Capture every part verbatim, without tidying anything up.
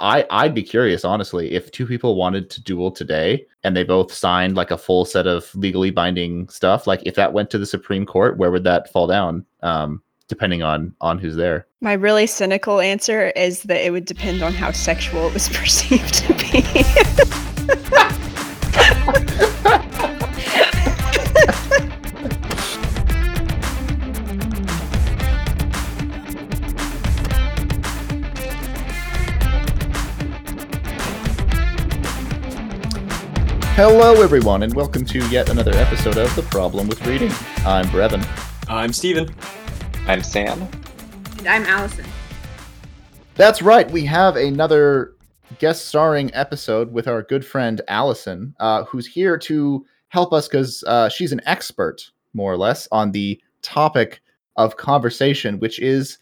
I, I'd be curious, honestly, if two people wanted to duel today and they both signed like a full set of legally binding stuff, like if that went to the Supreme Court, where would that fall down? Um, depending on, on who's there. My really cynical answer is that it would depend on how sexual it was perceived to be. Hello, everyone, and welcome to yet another episode of The Problem with Reading. I'm Brevin. I'm Steven. I'm Sam. And I'm Alison. That's right. We have another guest starring episode with our good friend Alison, uh, who's here to help us because uh, she's an expert, more or less, on the topic of conversation, which is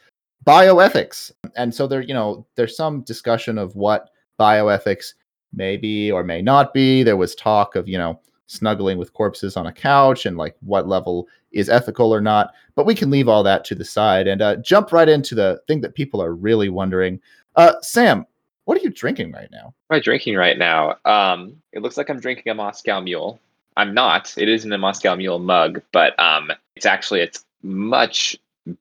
bioethics. And so there, you know, there's some discussion of what bioethics may be or may not be. There was talk of, you know, snuggling with corpses on a couch and like what level is ethical or not, but we can leave all that to the side and uh, jump right into the thing that people are really wondering. Uh, Sam, what are you drinking right now? What am I drinking right now? Um, it looks like I'm drinking a Moscow Mule. I'm not. It isn't a Moscow Mule mug, but um, it's actually its much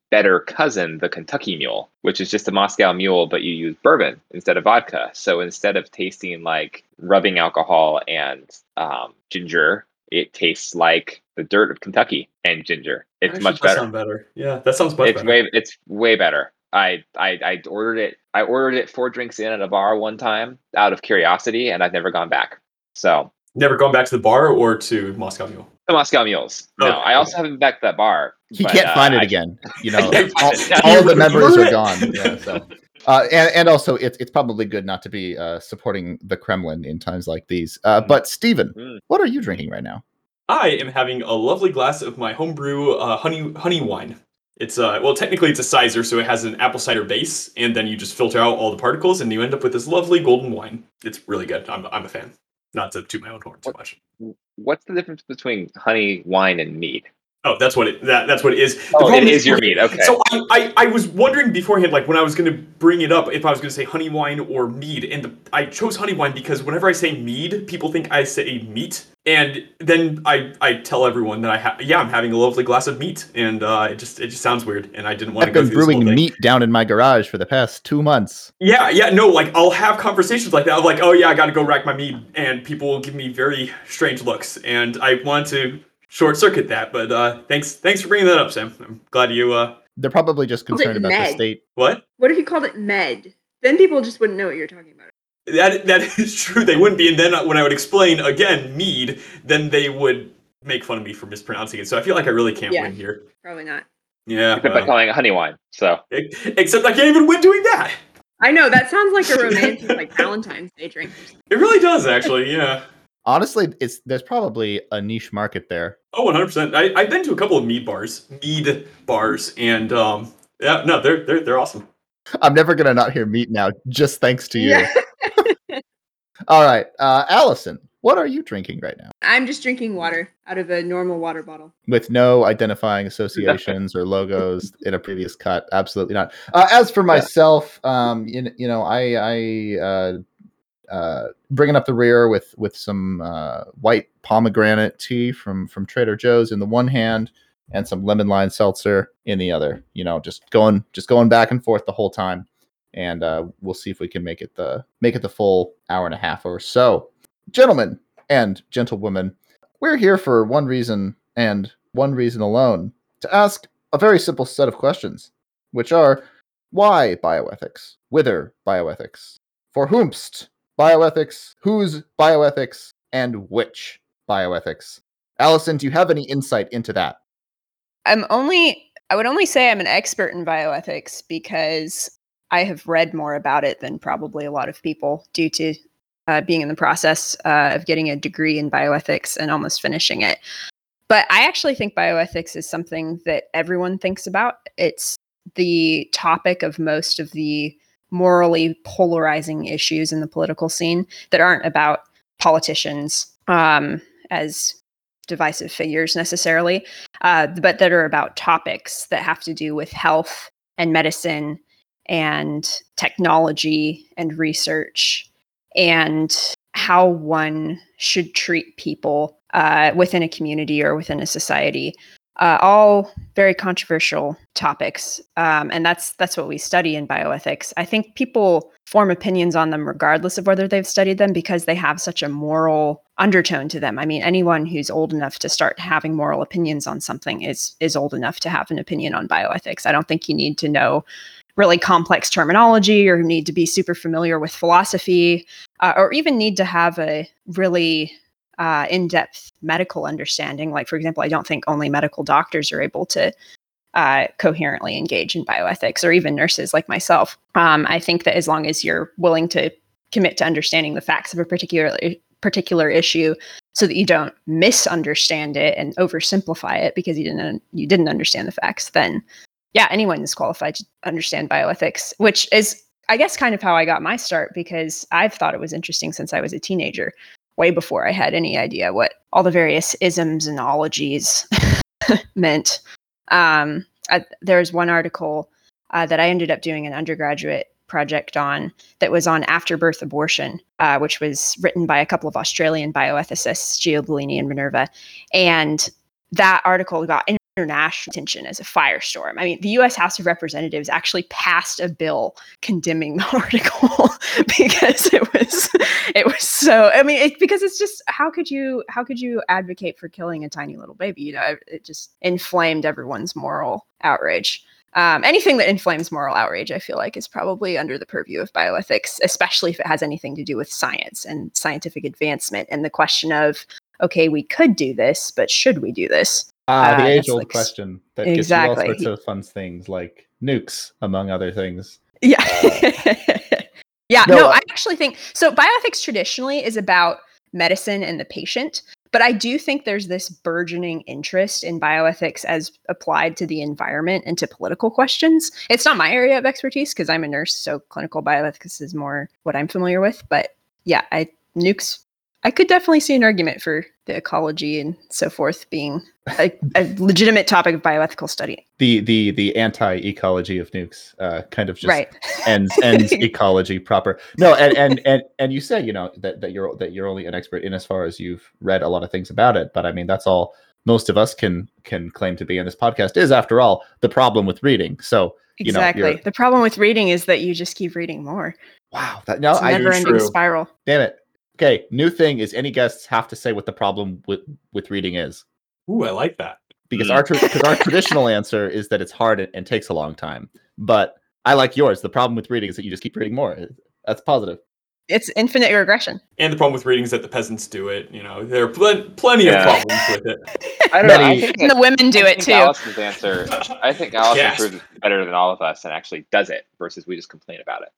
better cousin, the Kentucky Mule, which is just a Moscow Mule, but you use bourbon instead of vodka. So instead of tasting like rubbing alcohol and um, ginger, it tastes like the dirt of Kentucky and ginger. It's much better. That sounds better. Yeah, that sounds much it's better. Way, it's way better. I, I I ordered it. I ordered it four drinks in at a bar one time out of curiosity, and I've never gone back. So never gone back to the bar or to Moscow Mule. The Moscow Mules. No, okay. I also haven't been back to that bar. He but, can't uh, find it I, again. You know, all, all the memories are gone. Yeah, so. uh, and, and also, it's it's probably good not to be uh, supporting the Kremlin in times like these. Uh, mm. But Steven, mm. what are you drinking right now? I am having a lovely glass of my homebrew uh, honey honey wine. It's uh well, technically it's a sizer, so it has an apple cider base, and then you just filter out all the particles, and you end up with this lovely golden wine. It's really good. I'm I'm a fan. Not to toot my own horn too much. What's the difference between honey wine and mead? Oh, that's what it that, that's what it is. The oh, it is, is your mead. Okay. So I, I, I was wondering beforehand, like when I was going to bring it up, if I was going to say honey wine or mead, and the, I chose honey wine because whenever I say mead, people think I say meat, and then I, I tell everyone that I ha- yeah I'm having a lovely glass of meat, and uh, it just it just sounds weird, and I didn't want to go through this whole thing. I've been brewing meat down in my garage for the past two months. Yeah, yeah, no, like I'll have conversations like that. I'm like, oh yeah, I got to go rack my mead, and people will give me very strange looks, and I want to short-circuit that, but uh, thanks thanks for bringing that up, Sam. I'm glad you... Uh... They're probably just concerned about med. The state. What? What if you called it med? Then people just wouldn't know what you're talking about. That That is true. They wouldn't be. And then when I would explain, again, mead, then they would make fun of me for mispronouncing it. So I feel like I really can't yeah, win here. Probably not. Yeah. Except well. by calling it honey wine. So. Except I can't even win doing that. I know. That sounds like a romantic like Valentine's Day drink. It really does, actually. Yeah. Honestly, it's there's probably a niche market there. Oh, one hundred percent. I, I've been to a couple of mead bars, mead bars, and um, yeah, no, they're they're they're awesome. I'm never gonna not hear meat now, just thanks to you. Yeah. All right, uh, Allison, what are you drinking right now? I'm just drinking water out of a normal water bottle with no identifying associations or logos in a previous cut. Absolutely not. Uh, as for myself, um, you, you know, I I. Uh, Uh, bringing up the rear with with some uh, white pomegranate tea from from Trader Joe's in the one hand, and some lemon lime seltzer in the other. You know, just going just going back and forth the whole time, and uh, we'll see if we can make it the make it the full hour and a half or so. Gentlemen and gentlewomen, we're here for one reason and one reason alone: to ask a very simple set of questions, which are why bioethics, whither bioethics, for whomst bioethics, whose bioethics, and which bioethics. Allison, do you have any insight into that? I'm only, I would only say I'm an expert in bioethics because I have read more about it than probably a lot of people due to uh, being in the process uh, of getting a degree in bioethics and almost finishing it. But I actually think bioethics is something that everyone thinks about. It's the topic of most of the morally polarizing issues in the political scene that aren't about politicians um, as divisive figures necessarily, uh, but that are about topics that have to do with health and medicine and technology and research and how one should treat people uh, within a community or within a society. Uh, all very controversial topics. Um, and that's that's what we study in bioethics. I think people form opinions on them regardless of whether they've studied them because they have such a moral undertone to them. I mean, anyone who's old enough to start having moral opinions on something is is old enough to have an opinion on bioethics. I don't think you need to know really complex terminology or need to be super familiar with philosophy uh, or even need to have a really Uh, in-depth medical understanding. Like, for example, I don't think only medical doctors are able to uh, coherently engage in bioethics, or even nurses like myself. Um, I think that as long as you're willing to commit to understanding the facts of a particular particular issue, so that you don't misunderstand it and oversimplify it because you didn't you didn't understand the facts, then yeah, anyone is qualified to understand bioethics, which is, I guess, kind of how I got my start, because I've thought it was interesting since I was a teenager, way before I had any idea what all the various isms and ologies meant. Um, I, there was one article uh, that I ended up doing an undergraduate project on that was on afterbirth abortion, uh, which was written by a couple of Australian bioethicists, Gio Bellini and Minerva. And that article got international attention as a firestorm. I mean, the U S House of Representatives actually passed a bill condemning the article because it was, it was so, I mean, it, because it's just, how could you, how could you advocate for killing a tiny little baby? You know, it just inflamed everyone's moral outrage. Um, anything that inflames moral outrage, I feel like, is probably under the purview of bioethics, especially if it has anything to do with science and scientific advancement and the question of, okay, we could do this, but should we do this? Ah, the uh, age-old like, question that gets exactly. you all sorts of fun things, like nukes, among other things. Yeah, uh, yeah. No, no I actually think so. Bioethics traditionally is about medicine and the patient, but I do think there's this burgeoning interest in bioethics as applied to the environment and to political questions. It's not my area of expertise because I'm a nurse, so clinical bioethics is more what I'm familiar with. But yeah, I nukes. I could definitely see an argument for the ecology and so forth being a, a legitimate topic of bioethical study. The the the anti-ecology of nukes uh, kind of just right. ends ends ecology proper. No, and, and and and you say, you know, that that you're that you're only an expert in as far as you've read a lot of things about it, but I mean that's all most of us can can claim to be in this podcast is, after all, the problem with reading. So you exactly know, the problem with reading is that you just keep reading more. Wow, that no, it's a never-ending spiral. Damn it. Okay, new thing is any guests have to say what the problem with, with reading is. Ooh, I like that. Because our tra- because our traditional answer is that it's hard and, and takes a long time. But I like yours. The problem with reading is that you just keep reading more. That's positive. It's infinite regression. And the problem with reading is that the peasants do it. You know, there are pl- plenty yeah. of problems with it. I don't know. I think and the women do I it think too. Allison's answer. I think Allison yes. proves better than all of us and actually does it versus we just complain about it.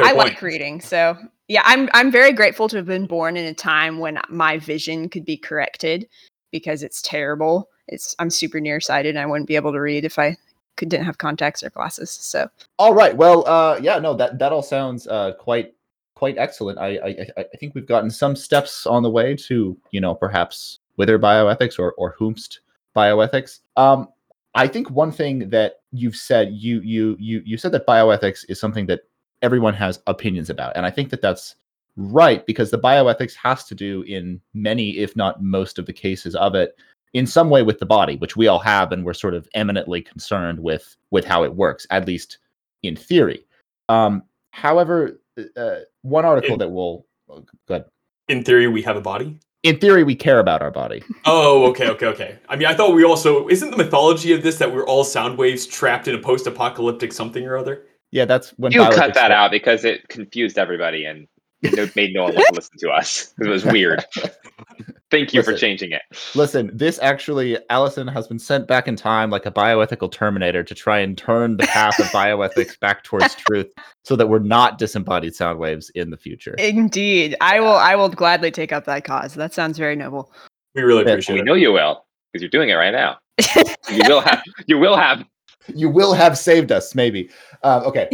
I point. like reading, so. Yeah, I'm I'm very grateful to have been born in a time when my vision could be corrected because it's terrible. It's I'm super nearsighted and I wouldn't be able to read if I could, didn't have contacts or glasses. So all right. Well, uh, yeah, no, that, that all sounds uh, quite quite excellent. I, I I think we've gotten some steps on the way to, you know, perhaps wither bioethics or or whomst bioethics. Um, I think one thing that you've said, you you you you said that bioethics is something that everyone has opinions about. And I think that that's right, because the bioethics has to do, in many, if not most of the cases of it, in some way with the body, which we all have. And we're sort of eminently concerned with, with how it works, at least in theory. Um, however, uh, one article in, that will, oh, go ahead. In theory, we have a body. In theory, we care about our body. Oh, okay, okay, okay. I mean, I thought we also, isn't the mythology of this that we're all sound waves trapped in a post-apocalyptic something or other? Yeah, that's when you cut that out because it confused everybody and it made no one want to listen to us. It was weird. Thank you listen, for changing it. Listen, this actually, Allison has been sent back in time like a bioethical Terminator to try and turn the path of bioethics back towards truth, so that we're not disembodied sound waves in the future. Indeed, I will. I will gladly take up that cause. That sounds very noble. We really appreciate it. We know you will, because you're doing it right now. You will have. You will have. You will have saved us, maybe. Uh, okay.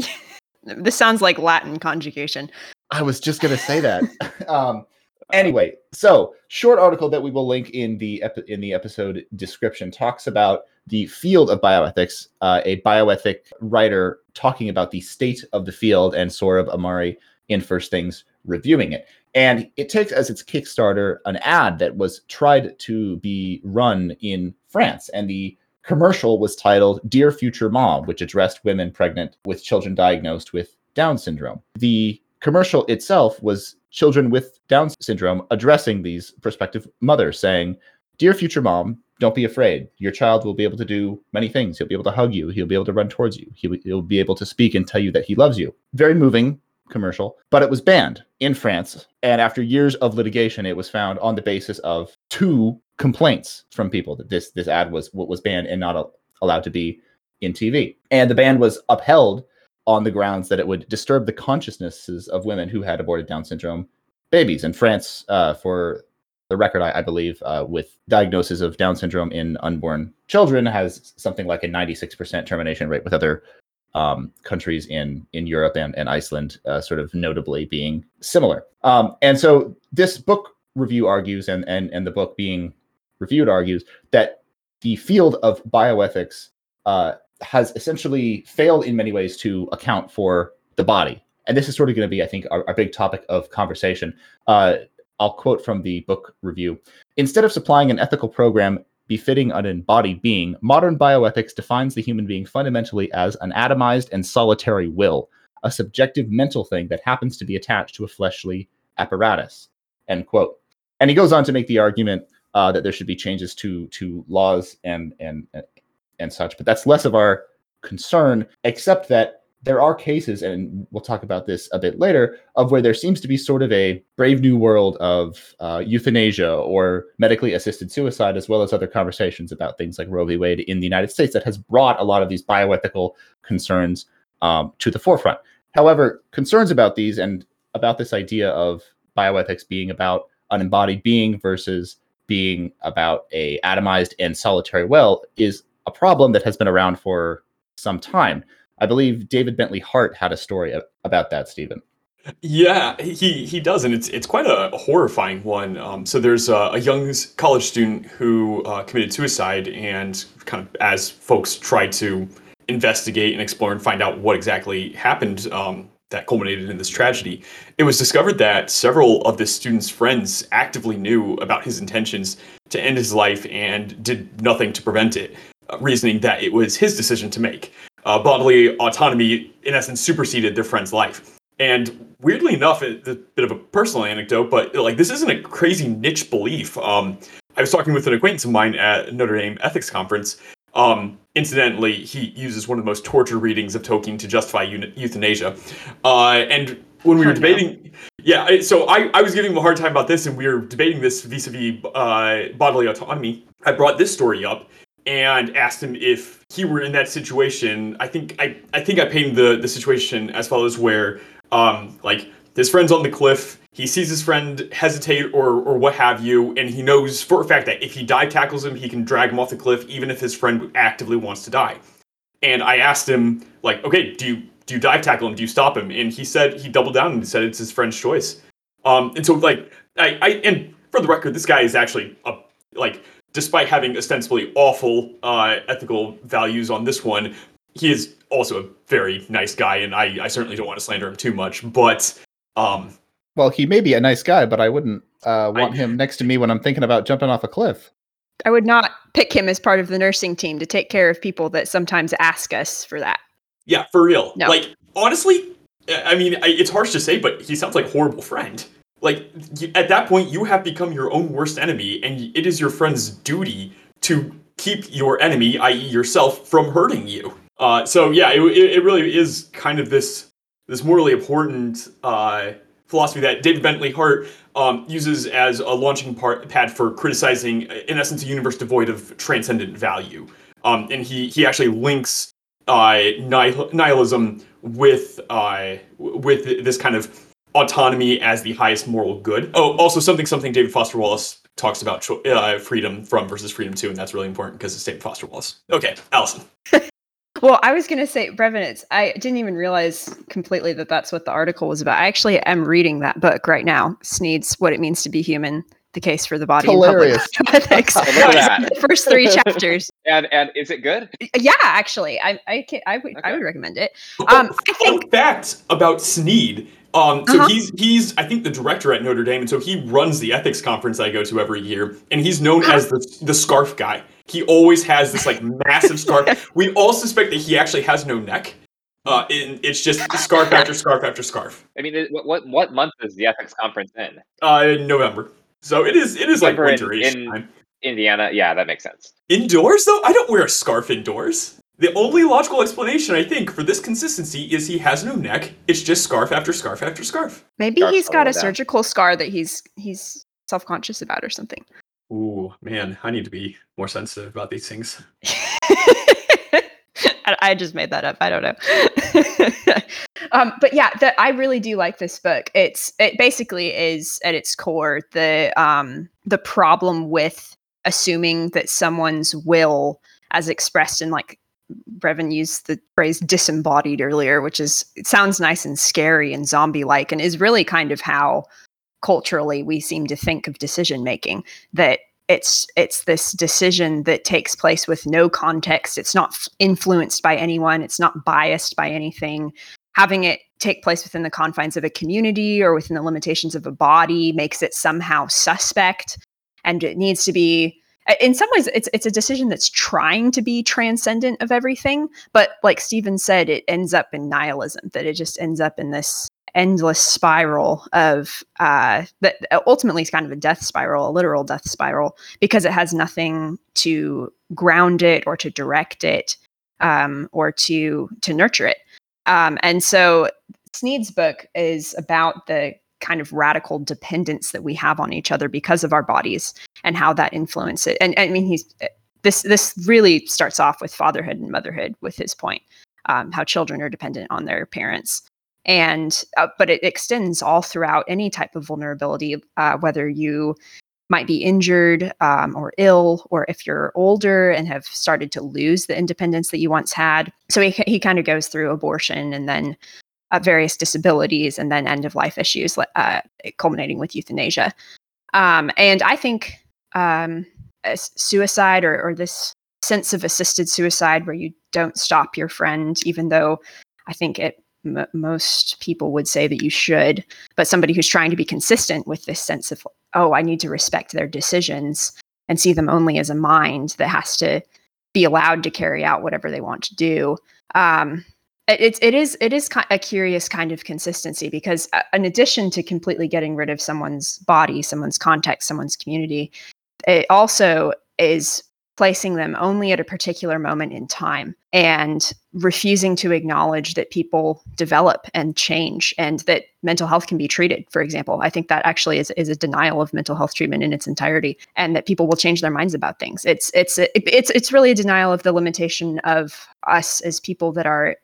This sounds like Latin conjugation. I was just going to say that. um, anyway, so short article that we will link in the ep- in the episode description talks about the field of bioethics, uh, a bioethic writer talking about the state of the field, and Saurabh Amari in First Things reviewing it. And it takes as its Kickstarter an ad that was tried to be run in France. And the commercial was titled Dear Future Mom, which addressed women pregnant with children diagnosed with Down syndrome. The commercial itself was children with Down syndrome addressing these prospective mothers, saying, Dear Future Mom, don't be afraid. Your child will be able to do many things. He'll be able to hug you. He'll be able to run towards you. He'll, he'll be able to speak and tell you that he loves you. Very moving commercial, but it was banned in France. And after years of litigation, it was found on the basis of two complaints from people that this, this ad was what was banned and not a, allowed to be in T V. And the ban was upheld on the grounds that it would disturb the consciousnesses of women who had aborted Down syndrome babies. In France, uh, for the record, I, I believe, uh, with diagnosis of Down syndrome in unborn children has something like a ninety-six percent termination rate, with other um, countries in, in Europe and, and Iceland uh, sort of notably being similar. Um, and so this book review argues, and, and, and the book being reviewed argues, that the field of bioethics uh, has essentially failed in many ways to account for the body. And this is sort of going to be, I think, our, our big topic of conversation. Uh, I'll quote from the book review. Instead of supplying an ethical program befitting an embodied being, modern bioethics defines the human being fundamentally as an atomized and solitary will, a subjective mental thing that happens to be attached to a fleshly apparatus, end quote. And he goes on to make the argument uh, that there should be changes to to laws and and and such, but that's less of our concern, except that there are cases, and we'll talk about this a bit later, of where there seems to be sort of a Brave New World of uh, euthanasia or medically assisted suicide, as well as other conversations about things like Roe v. Wade in the United States, that has brought a lot of these bioethical concerns um, to the forefront. However, concerns about these and about this idea of bioethics being about an embodied being versus being about a atomized and solitary will is a problem that has been around for some time. I believe David Bentley Hart had a story about that, Steven. Yeah, he he does, and it's it's quite a horrifying one. Um, so there's a, a young college student who uh, committed suicide, and kind of as folks try to investigate and explore and find out what exactly happened um, that culminated in this tragedy, it was discovered that several of the student's friends actively knew about his intentions to end his life and did nothing to prevent it, reasoning that it was his decision to make. Uh, bodily autonomy, in essence, superseded their friend's life. And weirdly enough, it's a bit of a personal anecdote, but like this isn't a crazy niche belief. Um, I was talking with an acquaintance of mine at Notre Dame ethics conference. Um, incidentally, he uses one of the most tortured readings of Tolkien to justify un- euthanasia. Uh, and when we were debating, yeah, so I, I was giving him a hard time about this, and we were debating this vis-a-vis uh, bodily autonomy. I brought this story up and asked him if he were in that situation. I think I, I think I painted the, the situation as follows, where um like his friend's on the cliff, he sees his friend hesitate or or what have you, and he knows for a fact that if he dive tackles him, he can drag him off the cliff, even if his friend actively wants to die. And I asked him, like, okay, do you do you dive tackle him? Do you stop him? And he said he doubled down and said it's his friend's choice. Um and so like I, I and for the record, this guy is actually a like despite having ostensibly awful uh, ethical values on this one, he is also a very nice guy, and I, I certainly don't want to slander him too much. But, um, well, he may be a nice guy, but I wouldn't uh, want I, him next to me when I'm thinking about jumping off a cliff. I would not pick him as part of the nursing team to take care of people that sometimes ask us for that. Yeah, for real. No. Like, honestly, I mean, I, it's harsh to say, but he sounds like a horrible friend. Like, at that point, you have become your own worst enemy, and it is your friend's duty to keep your enemy, that is yourself, from hurting you. Uh, so, yeah, it, it really is kind of this this morally abhorrent uh, philosophy that David Bentley Hart um, uses as a launching part, pad for criticizing, in essence, a universe devoid of transcendent value. Um, and he, he actually links uh, nihilism with uh, with this kind of autonomy as the highest moral good. Oh, also something something David Foster Wallace talks about, uh, freedom from versus freedom to, and that's really important because it's David Foster Wallace. Okay, Alison. Well, I was going to say, Brevin, it's, I didn't even realize completely that that's what the article was about. I actually am reading that book right now, Sneed's What It Means to Be Human the case for the body in public ethics. The first three chapters. And and is it good? Yeah, actually, I I can, I would okay. I would recommend it. Um, I think facts about Sneed. Um, so uh-huh. he's he's I think the director at Notre Dame, and so he runs the ethics conference I go to every year, and he's known as the the scarf guy. He always has this like massive scarf. We all suspect that he actually has no neck. Uh, it, it's just scarf after scarf after scarf. I mean, it, what what month is the ethics conference in? Uh, in November. So it is. It is November like winterish in, in time. Indiana. Yeah, that makes sense. Indoors, though, I don't wear a scarf indoors. The only logical explanation I think for this consistency is he has no neck. It's just scarf after scarf after scarf. Maybe Scarf's he's got a down. surgical scar that he's he's self conscious about or something. Ooh, man, I need to be more sensitive about these things. I just made that up. I don't know. um, but yeah, the, I really do like this book. It's it basically is at its core the um, the problem with assuming that someone's will, as expressed in like Brevin used the phrase disembodied earlier, which is it sounds nice and scary and zombie like, and is really kind of how culturally we seem to think of decision making. That It's it's this decision that takes place with no context. It's not f- influenced by anyone. It's not biased by anything. Having it take place within the confines of a community or within the limitations of a body makes it somehow suspect. And it needs to be, in some ways, it's it's a decision that's trying to be transcendent of everything. But like Steven said, it ends up in nihilism, that it just ends up in this endless spiral of uh that ultimately is kind of a death spiral, a literal death spiral, because it has nothing to ground it or to direct it um or to to nurture it. Um and so Sneed's book is about the kind of radical dependence that we have on each other because of our bodies and how that influences it. And I mean he's this this really starts off with fatherhood and motherhood with his point, um how children are dependent on their parents. And, uh, but it extends all throughout any type of vulnerability, uh, whether you might be injured um, or ill, or if you're older and have started to lose the independence that you once had. So he he kind of goes through abortion and then uh, various disabilities and then end of life issues, uh, culminating with euthanasia. Um, and I think um, suicide or, or this sense of assisted suicide where you don't stop your friend, even though I think it M- most people would say that you should, but somebody who's trying to be consistent with this sense of, oh, I need to respect their decisions and see them only as a mind that has to be allowed to carry out whatever they want to do. Um, it, it is it is a curious kind of consistency, because in addition to completely getting rid of someone's body, someone's context, someone's community, it also is placing them only at a particular moment in time and refusing to acknowledge that people develop and change and that mental health can be treated, for example. I think that actually is, is a denial of mental health treatment in its entirety, and that people will change their minds about things. It's it's it, it's it's really a denial of the limitation of us as people that are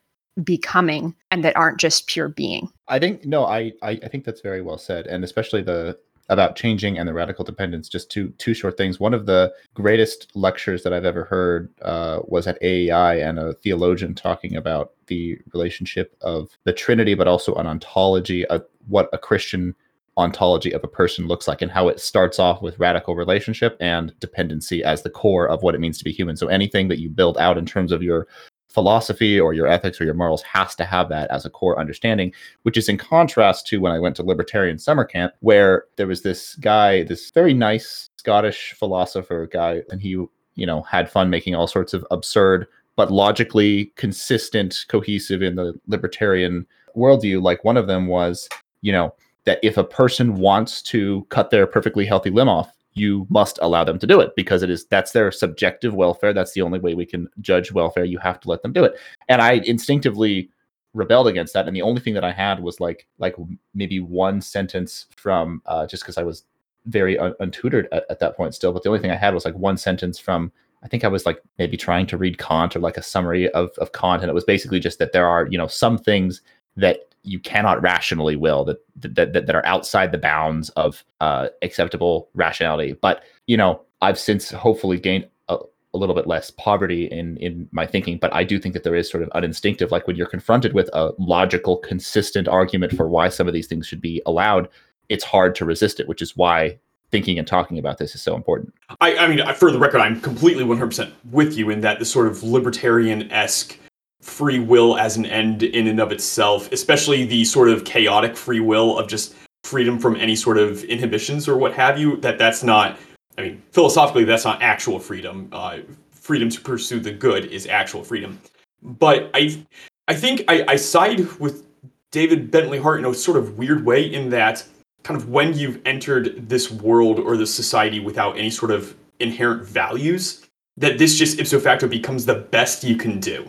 becoming and that aren't just pure being. I think, no, I I, I think that's very well said, and especially the about changing and the radical dependence, just two two short things. One of the greatest lectures that I've ever heard uh, was at A E I, and a theologian talking about the relationship of the Trinity, but also an ontology of what a Christian ontology of a person looks like, and how it starts off with radical relationship and dependency as the core of what it means to be human. So anything that you build out in terms of your philosophy or your ethics or your morals has to have that as a core understanding, which is in contrast to when I went to libertarian summer camp, where there was this guy, this very nice Scottish philosopher guy, and he, you know, had fun making all sorts of absurd, but logically consistent, cohesive in the libertarian worldview. Like one of them was, you know, that if a person wants to cut their perfectly healthy limb off, you must allow them to do it, because it is that's their subjective welfare. That's the only way we can judge welfare. You have to let them do it. And I instinctively rebelled against that. And the only thing that I had was like like maybe one sentence from uh, just because I was very un- untutored at, at that point still. But the only thing I had was like one sentence from, I think I was like maybe trying to read Kant or like a summary of, of Kant. And it was basically just that there are, you know, some things that you cannot rationally will, that that that, that are outside the bounds of uh, acceptable rationality. But, you know, I've since hopefully gained a, a little bit less poverty in, in my thinking. But I do think that there is sort of uninstinctive, like when you're confronted with a logical, consistent argument for why some of these things should be allowed, it's hard to resist it, which is why thinking and talking about this is so important. I, I mean, for the record, I'm completely one hundred percent with you in that this sort of libertarian-esque free will as an end in and of itself, especially the sort of chaotic free will of just freedom from any sort of inhibitions or what have you, that that's not, I mean, philosophically, that's not actual freedom. Uh, freedom to pursue the good is actual freedom. But I I think I, I side with David Bentley Hart in a sort of weird way in that kind of when you've entered this world or this society without any sort of inherent values, that this just ipso facto becomes the best you can do.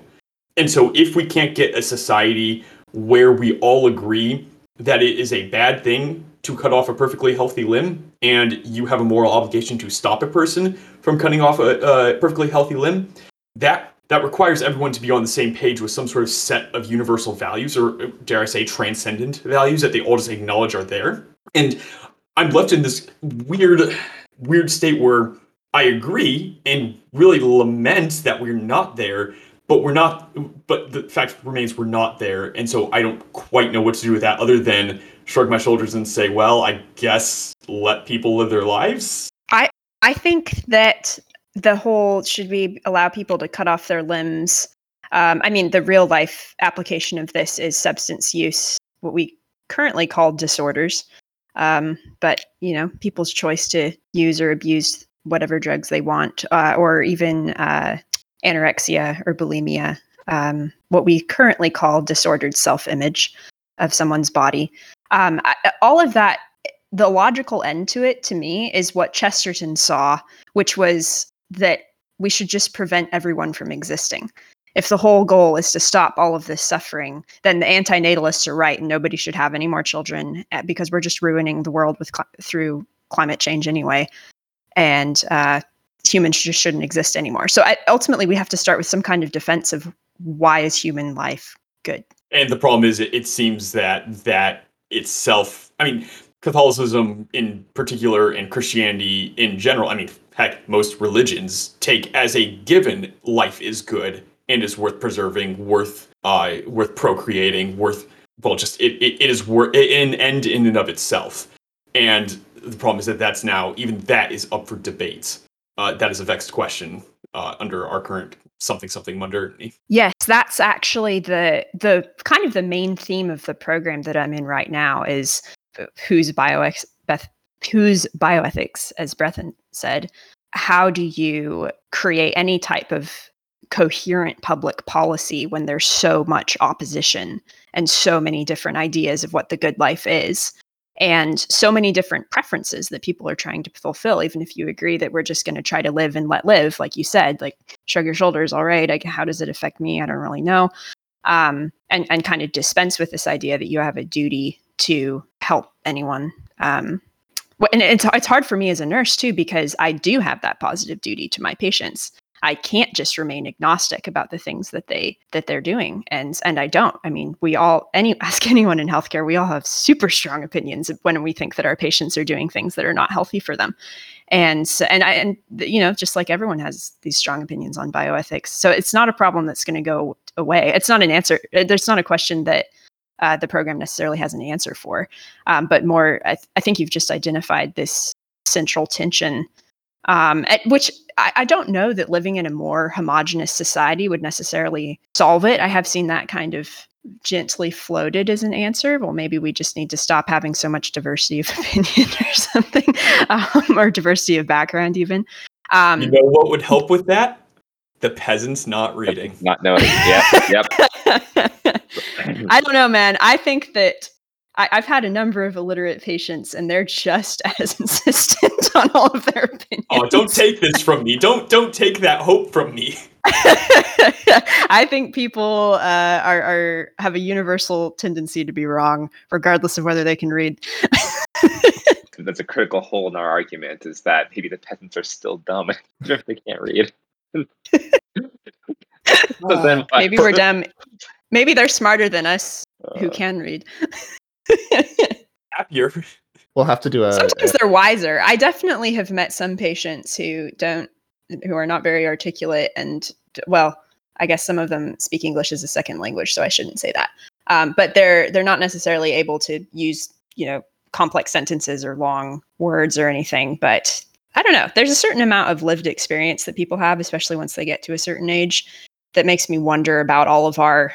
And so if we can't get a society where we all agree that it is a bad thing to cut off a perfectly healthy limb, and you have a moral obligation to stop a person from cutting off a, a perfectly healthy limb, that that requires everyone to be on the same page with some sort of set of universal values, or dare I say transcendent values, that they all just acknowledge are there. And I'm left in this weird, weird state where I agree and really lament that we're not there, but we're not, but the fact remains we're not there. And so I don't quite know what to do with that other than shrug my shoulders and say, well, I guess let people live their lives. I, I think that the whole, should we allow people to cut off their limbs? Um, I mean, the real life application of this is substance use, what we currently call disorders. Um, but, you know, people's choice to use or abuse whatever drugs they want, uh, or even uh, anorexia or bulimia, um, what we currently call disordered self-image of someone's body. Um, I, all of that, the logical end to it, to me, is what Chesterton saw, which was that we should just prevent everyone from existing. If the whole goal is to stop all of this suffering, then the antinatalists are right and nobody should have any more children because we're just ruining the world with cl- through climate change anyway. And uh, humans just shouldn't exist anymore. So I, ultimately, we have to start with some kind of defense of why is human life good? And the problem is it, it seems that that itself, I mean, Catholicism in particular and Christianity in general, I mean, heck, most religions take as a given life is good and is worth preserving, worth uh, worth procreating, worth, well, just it it, it is worth an end in and of itself. And the problem is that that's now, even that is up for debate. Uh, that is a vexed question uh, under our current something something modernity. Yes, that's actually the the kind of the main theme of the program that I'm in right now is whose bioex Beth, whose bioethics, as Brevin said. How do you create any type of coherent public policy when there's so much opposition and so many different ideas of what the good life is and so many different preferences that people are trying to fulfill, even if you agree that we're just going to try to live and let live, like you said, like shrug your shoulders, all right, like how does it affect me? I don't really know. Um, and, and kind of dispense with this idea that you have a duty to help anyone. Um, and it's, it's hard for me as a nurse too, because I do have that positive duty to my patients. I can't just remain agnostic about the things that they that they're doing, and and I don't. I mean, we all any ask anyone in healthcare, we all have super strong opinions when we think that our patients are doing things that are not healthy for them, and so, and I and you know, just like everyone has these strong opinions on bioethics, so it's not a problem that's going to go away. It's not an answer. There's not a question that uh, the program necessarily has an answer for, um, but more, I, th- I think you've just identified this central tension. Um, at which I, I don't know that living in a more homogenous society would necessarily solve it. I have seen that kind of gently floated as an answer. Well, maybe we just need to stop having so much diversity of opinion or something, um, or diversity of background even. Um, you know what would help with that? The peasants not reading. Not knowing. Yeah. Yep. I don't know, man. I think that I, I've had a number of illiterate patients, and they're just as insistent on all of their opinions. Oh, don't take this from me. Don't don't take that hope from me. I think people uh, are are have a universal tendency to be wrong, regardless of whether they can read. That's a critical hole in our argument: is that maybe the peasants are still dumb if they can't read. So then, uh, maybe we're dumb. Maybe they're smarter than us uh, who can read. Happier. We'll have to do a. Sometimes they're wiser. I definitely have met some patients who don't, who are not very articulate, and well, I guess some of them speak English as a second language, so I shouldn't say that. Um, but they're they're not necessarily able to use you know complex sentences or long words or anything. But I don't know. There's a certain amount of lived experience that people have, especially once they get to a certain age, that makes me wonder about all of our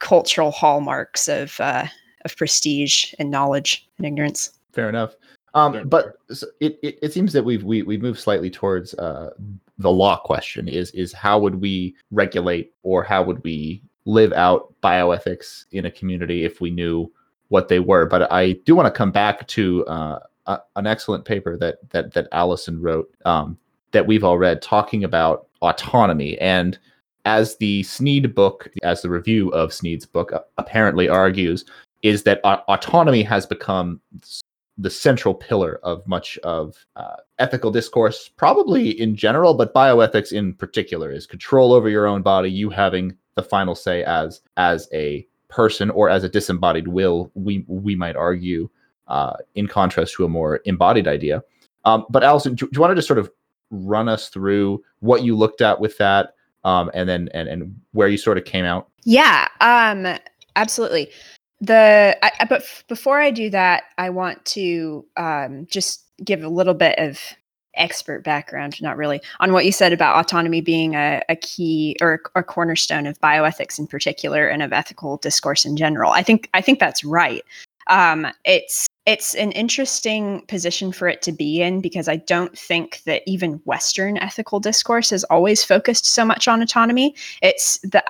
cultural hallmarks of uh, of prestige and knowledge and ignorance. Fair enough. Um, but it, it, it seems that we've we, we've moved slightly towards uh, the law question is is how would we regulate or how would we live out bioethics in a community if we knew what they were? But I do want to come back to uh, a, an excellent paper that that that Alison wrote um, that we've all read, talking about autonomy. And as the Sneed book, as the review of Sneed's book uh, apparently argues, is that uh, autonomy has become the central pillar of much of uh, ethical discourse, probably in general, but bioethics in particular, is control over your own body, you having the final say as as a person or as a disembodied will, we we might argue, uh, in contrast to a more embodied idea. Um, but Alison, do, do you want to just sort of run us through what you looked at with that um, and then and, and where you sort of came out? Yeah, um, absolutely. The I, but f- before I do that, I want to um, just give a little bit of expert background, not really, on what you said about autonomy being a, a key or a cornerstone of bioethics in particular and of ethical discourse in general. I think I think that's right. Um, it's it's an interesting position for it to be in, because I don't think that even Western ethical discourse has always focused so much on autonomy. It's the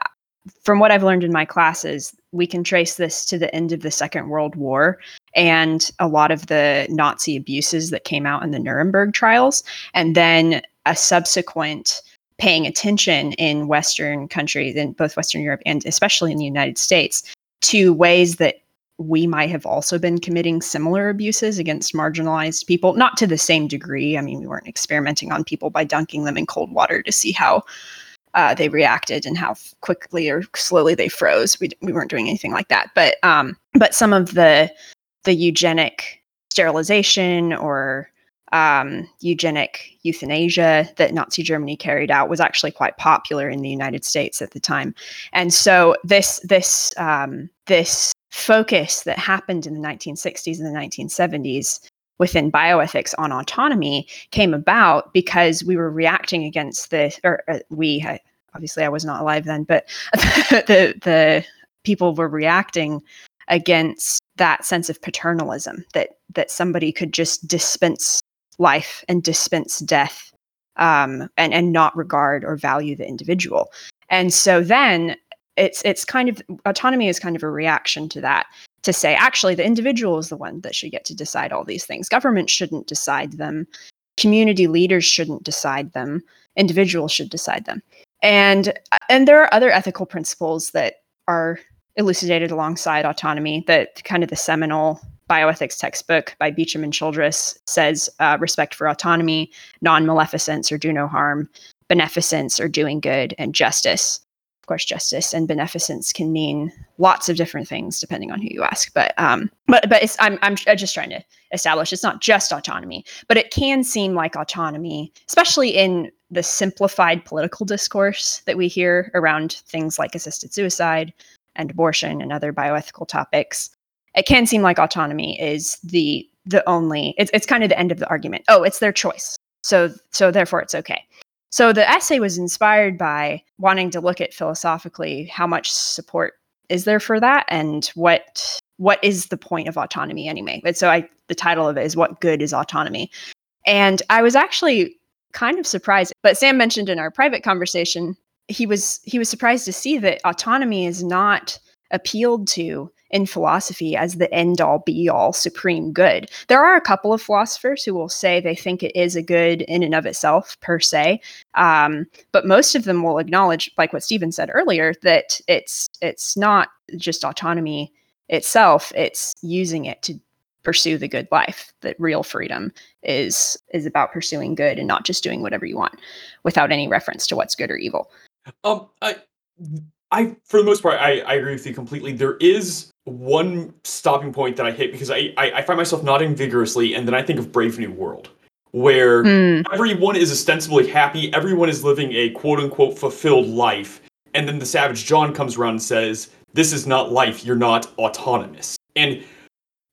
From what I've learned in my classes, we can trace this to the end of the Second World War and a lot of the Nazi abuses that came out in the Nuremberg trials, and then a subsequent paying attention in Western countries, in both Western Europe and especially in the United States, to ways that we might have also been committing similar abuses against marginalized people, not to the same degree. I mean, we weren't experimenting on people by dunking them in cold water to see how Uh, they reacted and how quickly or slowly they froze. We we weren't doing anything like that. But um, but some of the the eugenic sterilization or um, eugenic euthanasia that Nazi Germany carried out was actually quite popular in the United States at the time. And so this this um, this focus that happened in the nineteen sixties and the nineteen seventies within bioethics on autonomy came about because we were reacting against this, or uh, we, I, obviously I was not alive then, but the the people were reacting against that sense of paternalism, that that somebody could just dispense life and dispense death um, and, and not regard or value the individual. And so then it's it's kind of, autonomy is kind of a reaction to that, to say, actually, the individual is the one that should get to decide all these things. Government shouldn't decide them. Community leaders shouldn't decide them. Individuals should decide them. And and there are other ethical principles that are elucidated alongside autonomy, that kind of the seminal bioethics textbook by Beecham and Childress says uh, respect for autonomy, non-maleficence or do no harm, beneficence or doing good, and justice. Of course, justice and beneficence can mean lots of different things depending on who you ask. But um, but but it's, I'm I'm just trying to establish it's not just autonomy, but it can seem like autonomy, especially in the simplified political discourse that we hear around things like assisted suicide and abortion and other bioethical topics. It can seem like autonomy is the the only. It's it's kind of the end of the argument. Oh, it's their choice. So so therefore it's okay. So the essay was inspired by wanting to look at philosophically how much support is there for that, and what what is the point of autonomy anyway. But so I, the title of it is "What Good Is Autonomy?" And I was actually kind of surprised. But Sam mentioned in our private conversation he was he was surprised to see that autonomy is not appealed to in philosophy as the end-all, be-all, supreme good. There are a couple of philosophers who will say they think it is a good in and of itself, per se. Um, but most of them will acknowledge, like what Steven said earlier, that it's it's not just autonomy itself, it's using it to pursue the good life, that real freedom is is about pursuing good and not just doing whatever you want without any reference to what's good or evil. Um, I, I for the most part, I, I agree with you completely. There is one stopping point that I hit, because I, I, I find myself nodding vigorously, and then I think of Brave New World, where mm. everyone is ostensibly happy, everyone is living a quote-unquote fulfilled life, and then the Savage John comes around and says, this is not life, you're not autonomous. And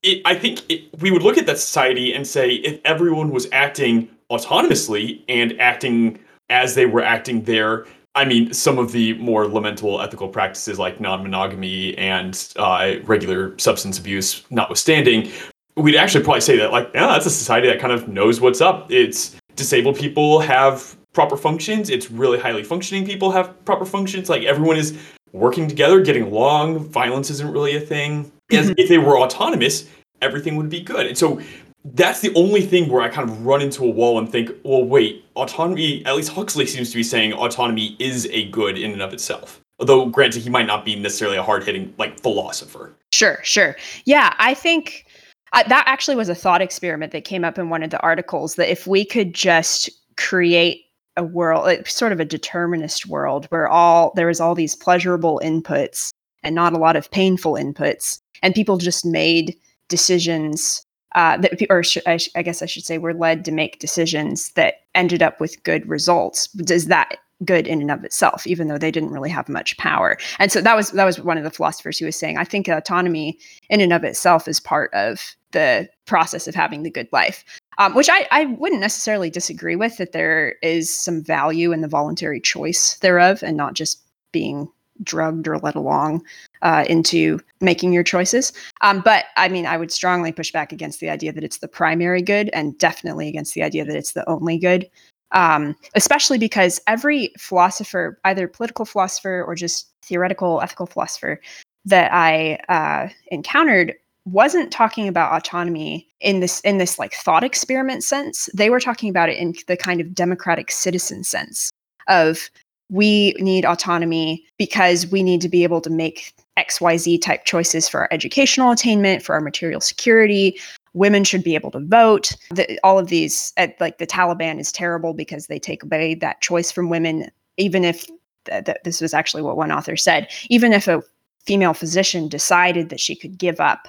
it, I think it, we would look at that society and say, if everyone was acting autonomously and acting as they were acting there, I mean, some of the more lamentable ethical practices like non-monogamy and uh, regular substance abuse notwithstanding, we'd actually probably say that, like, yeah, that's a society that kind of knows what's up. It's disabled people have proper functions. It's really highly functioning people have proper functions. Like, everyone is working together, getting along. Violence isn't really a thing. As if they were autonomous, everything would be good. And so that's the only thing where I kind of run into a wall and think, well, wait, autonomy, at least Huxley seems to be saying autonomy is a good in and of itself. Although, granted, he might not be necessarily a hard-hitting, like, philosopher. Sure, sure. Yeah, I think uh, that actually was a thought experiment that came up in one of the articles, that if we could just create a world, like, sort of a determinist world, where all there was all these pleasurable inputs and not a lot of painful inputs, and people just made decisions Uh, that, or sh- I, sh- I guess I should say we're led to make decisions that ended up with good results. Is that good in and of itself, even though they didn't really have much power? And so that was that was one of the philosophers who was saying, I think autonomy in and of itself is part of the process of having the good life, um, which I, I wouldn't necessarily disagree with, that there is some value in the voluntary choice thereof and not just being drugged or led along uh, into making your choices. Um, but I mean, I would strongly push back against the idea that it's the primary good, and definitely against the idea that it's the only good, um, especially because every philosopher, either political philosopher or just theoretical ethical philosopher that I uh, encountered, wasn't talking about autonomy in this in this like thought experiment sense. They were talking about it in the kind of democratic citizen sense of, we need autonomy because we need to be able to make X Y Z type choices for our educational attainment, for our material security. Women should be able to vote. The, all of these, at, like the Taliban is terrible because they take away that choice from women. Even if, th- th- this was actually what one author said, even if a female physician decided that she could give up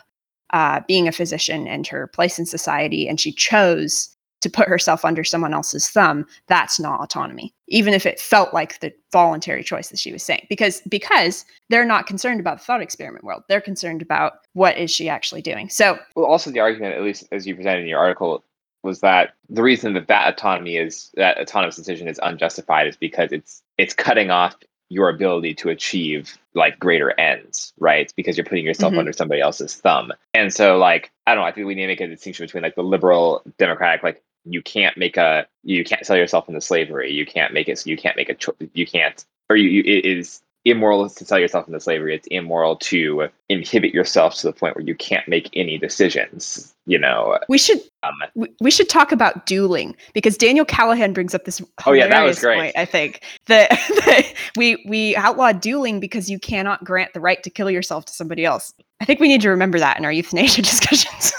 uh, being a physician and her place in society, and she chose to put herself under someone else's thumb, that's not autonomy, even if it felt like the voluntary choice that she was saying, because because they're not concerned about the thought experiment world. They're concerned about what is she actually doing. So, well, also the argument, at least as you presented in your article, was that the reason that that autonomy is that autonomous decision is unjustified is because it's it's cutting off your ability to achieve like greater ends, right? It's because you're putting yourself mm-hmm. under somebody else's thumb. And so, like, I don't know, I think we need to make a distinction between like the liberal democratic, like, you can't make a, you can't sell yourself into slavery. You can't make it, so you can't make a choice. You can't, or you, you, it is immoral to sell yourself into slavery. It's immoral to inhibit yourself to the point where you can't make any decisions, you know. We should, um, we, we should talk about dueling, because Daniel Callahan brings up this hilarious oh yeah, that was great. point, I think, that, that we, we outlaw dueling because you cannot grant the right to kill yourself to somebody else. I think we need to remember that in our euthanasia discussions.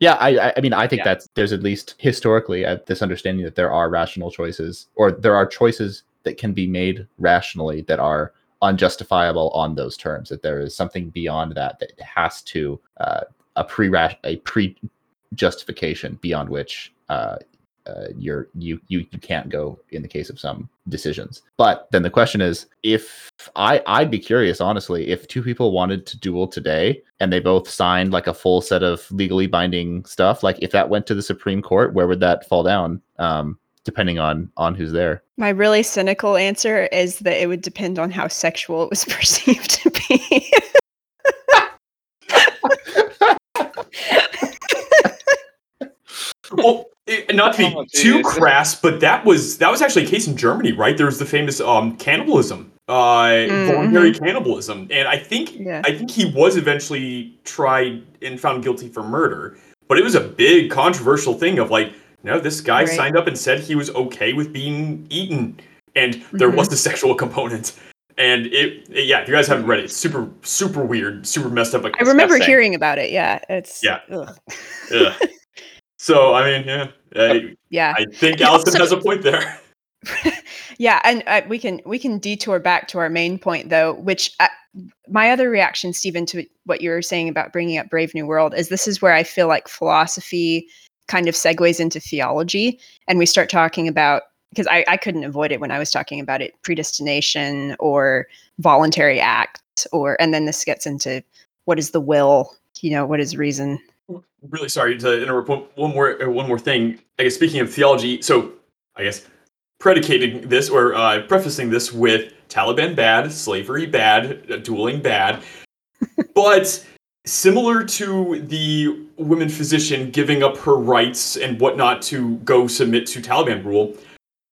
Yeah, I, I mean, I think yeah. that's, there's at least historically uh, this understanding that there are rational choices, or there are choices that can be made rationally that are unjustifiable on those terms, that there is something beyond that that has to, uh, a pre a pre-justification beyond which uh, uh, you're, you, you you can't go in the case of some decisions. But then the question is, if I, I'd be curious, honestly, if two people wanted to duel today and they both signed like a full set of legally binding stuff, like if that went to the Supreme Court, where would that fall down? Um, depending on, on who's there. My really cynical answer is that it would depend on how sexual it was perceived to be. Well, it, not to be oh, too crass, but that was that was actually a case in Germany, right? There was the famous um, cannibalism, uh, mm-hmm. voluntary cannibalism, and I think yeah. I think he was eventually tried and found guilty for murder. But it was a big controversial thing of like, no, this guy right. signed up and said he was okay with being eaten, and there mm-hmm. was the sexual component. And it, it, yeah, if you guys haven't read it, it's super, super weird, super messed up. Like, I remember disgusting. hearing about it. Yeah, it's yeah. Ugh. yeah. So, I mean, yeah, I, yeah. I think Alison has a point there. yeah, and uh, we can we can detour back to our main point, though, which uh, my other reaction, Stephen, to what you were saying about bringing up Brave New World is this is where I feel like philosophy kind of segues into theology, and we start talking about, because I, I couldn't avoid it when I was talking about it, predestination or voluntary acts, or, and then this gets into what is the will you know, what is reason? Really sorry to interrupt. One more, one more thing. I guess speaking of theology, so I guess predicating this or uh, prefacing this with Taliban bad, slavery bad, dueling bad, but similar to the woman physician giving up her rights and whatnot to go submit to Taliban rule,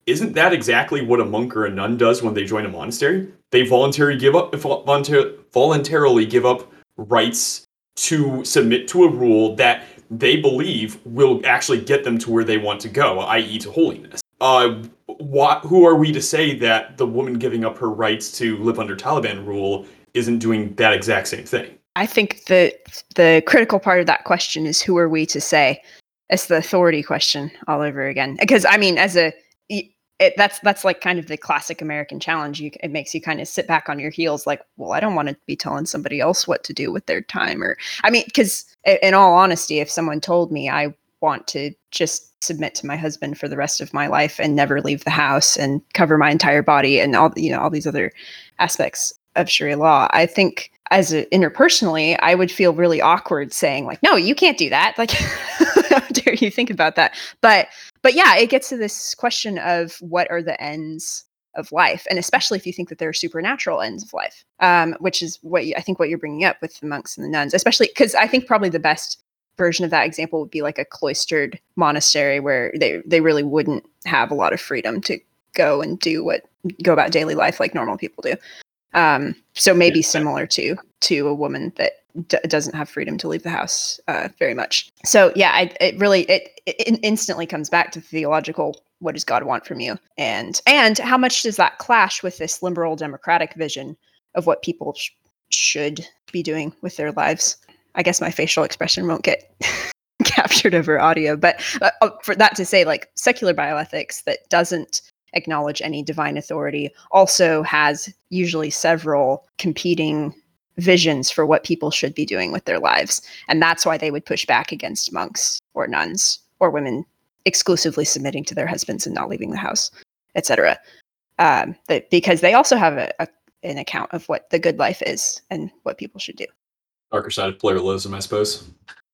isn't that exactly what a monk or a nun does when they join a monastery? They voluntarily give up, voluntar- voluntarily give up rights to submit to a rule that they believe will actually get them to where they want to go, that is to holiness. Uh, wh- who are we to say that the woman giving up her rights to live under Taliban rule isn't doing that exact same thing? I think that the critical part of that question is who are we to say? It's the authority question all over again. Because, I mean, as a... It, that's that's like kind of the classic American challenge. You, it makes you kind of sit back on your heels like, well, I don't want to be telling somebody else what to do with their time. Or I mean, because in all honesty, if someone told me I want to just submit to my husband for the rest of my life and never leave the house and cover my entire body and all, you know, all these other aspects of Sharia law, I think as a, interpersonally, I would feel really awkward saying like, no, you can't do that. Like, how dare you think about that? But But yeah, it gets to this question of what are the ends of life, and especially if you think that there are supernatural ends of life, um, which is what you, I think what you're bringing up with the monks and the nuns, especially because I think probably the best version of that example would be like a cloistered monastery where they, they really wouldn't have a lot of freedom to go and do what go about daily life like normal people do. Um, so maybe similar to to a woman that d- doesn't have freedom to leave the house uh, very much. So yeah, I, it really it, it instantly comes back to the theological: what does God want from you, and and how much does that clash with this liberal democratic vision of what people sh- should be doing with their lives? I guess my facial expression won't get captured over audio, but uh, for that to say, like secular bioethics that doesn't acknowledge any divine authority also has usually several competing visions for what people should be doing with their lives. And that's why they would push back against monks or nuns or women exclusively submitting to their husbands and not leaving the house, et cetera. Um, that, because they also have a, a, an account of what the good life is and what people should do. Darker side of pluralism, I suppose.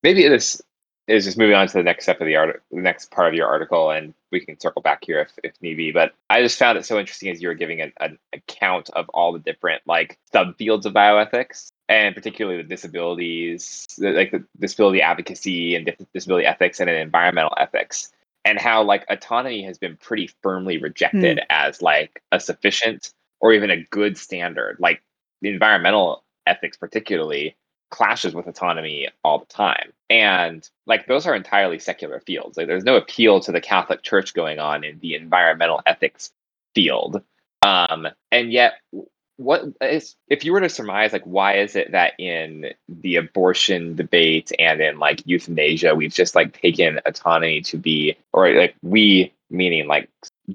Maybe it is. Is just moving on to the next step of the art, the next part of your article, and we can circle back here if, if need be. But I just found it so interesting as you were giving an, an account of all the different like subfields of bioethics, and particularly the disabilities, the, like the disability advocacy and disability ethics, and an environmental ethics, and how like autonomy has been pretty firmly rejected mm. as like a sufficient or even a good standard. Like the environmental ethics, particularly, clashes with autonomy all the time. And like those are entirely secular fields. Like there's no appeal to the Catholic Church going on in the environmental ethics field. Um, and yet what is, if you were to surmise like why is it that in the abortion debate and in like euthanasia we've just like taken autonomy to be, or like we meaning like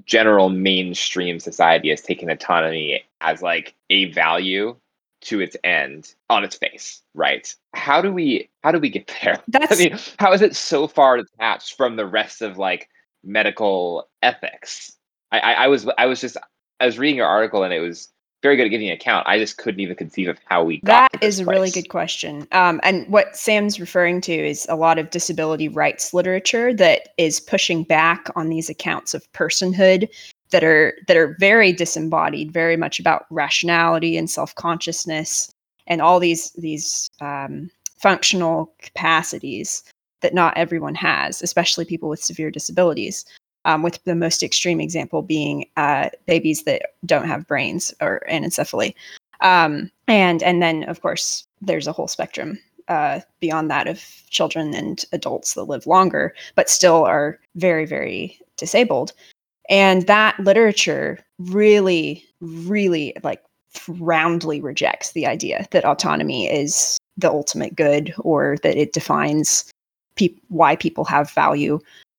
general mainstream society has taken autonomy as like a value to its end on its face, right? How do we how do we get there? That's... I mean, how is it so far detached from the rest of like medical ethics? I, I, I was I was just I was reading your article and it was very good at giving an account. I just couldn't even conceive of how we got. That is a place. Really good question. Um, and what Sam's referring to is a lot of disability rights literature that is pushing back on these accounts of personhood that are that are very disembodied, very much about rationality and self-consciousness and all these these um, functional capacities that not everyone has, especially people with severe disabilities, um, with the most extreme example being uh, babies that don't have brains or anencephaly. Um, and, and then, of course, there's a whole spectrum uh, beyond that of children and adults that live longer, but still are very, very disabled. And that literature really, really like roundly rejects the idea that autonomy is the ultimate good or that it defines pe- why people have value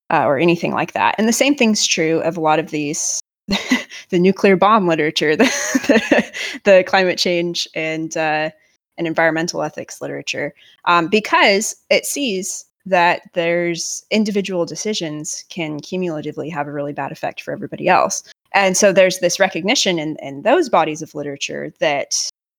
uh, or anything like that. And the same thing's true of a lot of these, the nuclear bomb literature, the, the, the climate change and, uh, and environmental ethics literature, um, because it sees that there's individual decisions can cumulatively have a really bad effect for everybody else. And so there's this recognition in, in those bodies of literature that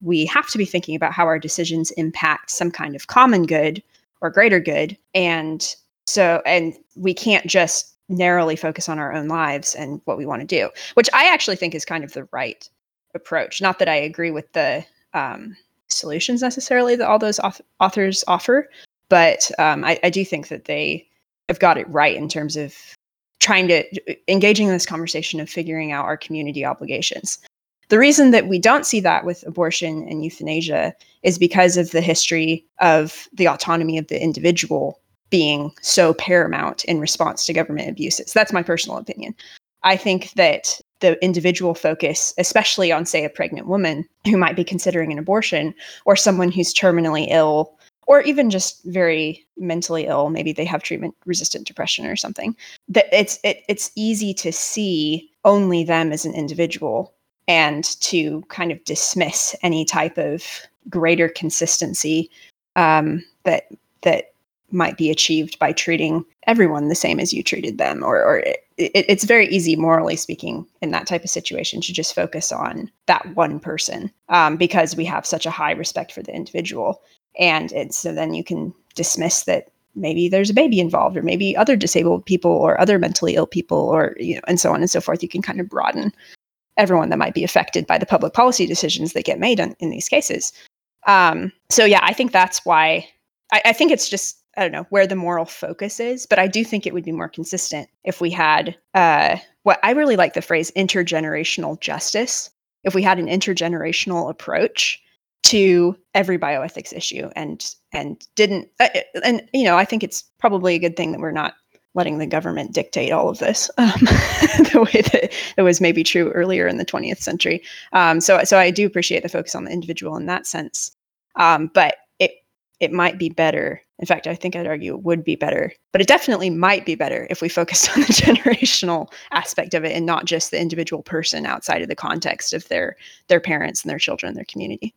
we have to be thinking about how our decisions impact some kind of common good or greater good. And so, and we can't just narrowly focus on our own lives and what we want to do, which I actually think is kind of the right approach. Not that I agree with the um, solutions necessarily that all those auth- authors offer, but um, I, I do think that they have got it right in terms of trying to engaging in this conversation of figuring out our community obligations. The reason that we don't see that with abortion and euthanasia is because of the history of the autonomy of the individual being so paramount in response to government abuses. That's my personal opinion. I think that the individual focus, especially on, say, a pregnant woman who might be considering an abortion, or someone who's terminally ill, or even just very mentally ill, maybe they have treatment-resistant depression or something, that it's it, it's easy to see only them as an individual and to kind of dismiss any type of greater consistency um, that that might be achieved by treating everyone the same as you treated them. Or, or it, it, it's very easy, morally speaking, in that type of situation to just focus on that one person um, because we have such a high respect for the individual. And it's, so then you can dismiss that maybe there's a baby involved, or maybe other disabled people or other mentally ill people, or, you know, and so on and so forth. You can kind of broaden everyone that might be affected by the public policy decisions that get made on, in these cases. Um, so yeah, I think that's why, I, I think it's just, I don't know, where the moral focus is, but I do think it would be more consistent if we had uh, what I really like the phrase intergenerational justice, if we had an intergenerational approach to every bioethics issue, and and didn't uh, and you know I think it's probably a good thing that we're not letting the government dictate all of this um, the way that it was maybe true earlier in the twentieth century. Um, so so I do appreciate the focus on the individual in that sense, um, but it it might be better. In fact, I think I'd argue it would be better, but it definitely might be better if we focused on the generational aspect of it and not just the individual person outside of the context of their their parents and their children and their community.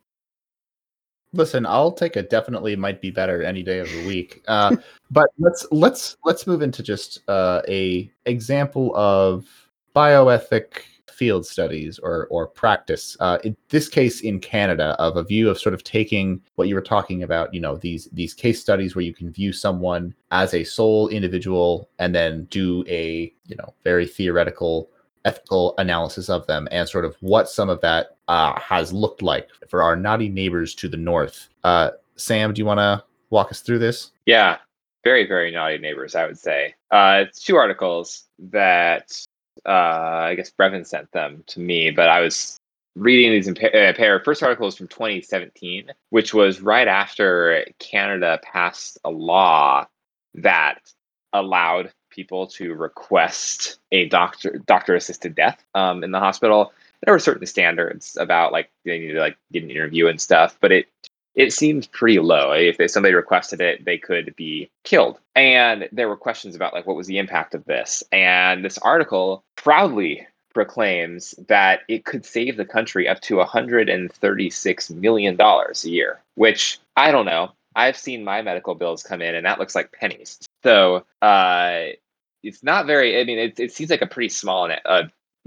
Listen, I'll take a definitely might be better any day of the week. Uh, but let's let's let's move into just uh, a example of bioethic field studies or or practice. Uh, in this case in Canada, of a view of sort of taking what you were talking about, you know, these these case studies where you can view someone as a sole individual and then do a, you know, very theoretical ethical analysis of them, and sort of what some of that uh, has looked like for our naughty neighbors to the north. Uh, Sam, do you want to walk us through this? Yeah, very, very naughty neighbors, I would say. Uh, it's two articles that uh, I guess Brevin sent them to me, but I was reading these in a pair. First article was from twenty seventeen, which was right after Canada passed a law that allowed people to request a doctor doctor assisted death um, in the hospital. There were certain standards about, like, they needed to, like, get an interview and stuff, but it it seems pretty low. If they, somebody requested it, they could be killed. And there were questions about, like, what was the impact of this? And this article proudly proclaims that it could save the country up to one hundred thirty-six million dollars a year, which, I don't know. I've seen my medical bills come in, and that looks like pennies. So, uh, it's not very, I mean, it, it seems like a pretty small uh,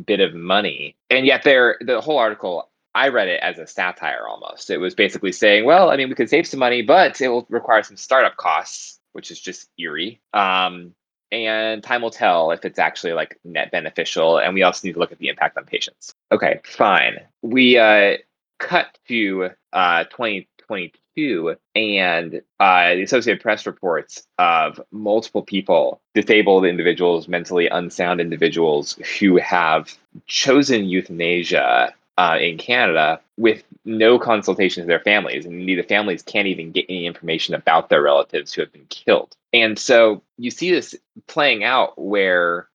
bit of money. And yet there, the whole article, I read it as a satire almost. It was basically saying, well, I mean, we could save some money, but it will require some startup costs, which is just eerie. Um, and time will tell if it's actually, like, net beneficial. And we also need to look at the impact on patients. Okay, fine. We uh, cut to uh, twenty twenty-two, and uh, the Associated Press reports of multiple people, disabled individuals, mentally unsound individuals, who have chosen euthanasia uh, in Canada with no consultation to their families. And indeed, the families can't even get any information about their relatives who have been killed. And so you see this playing out where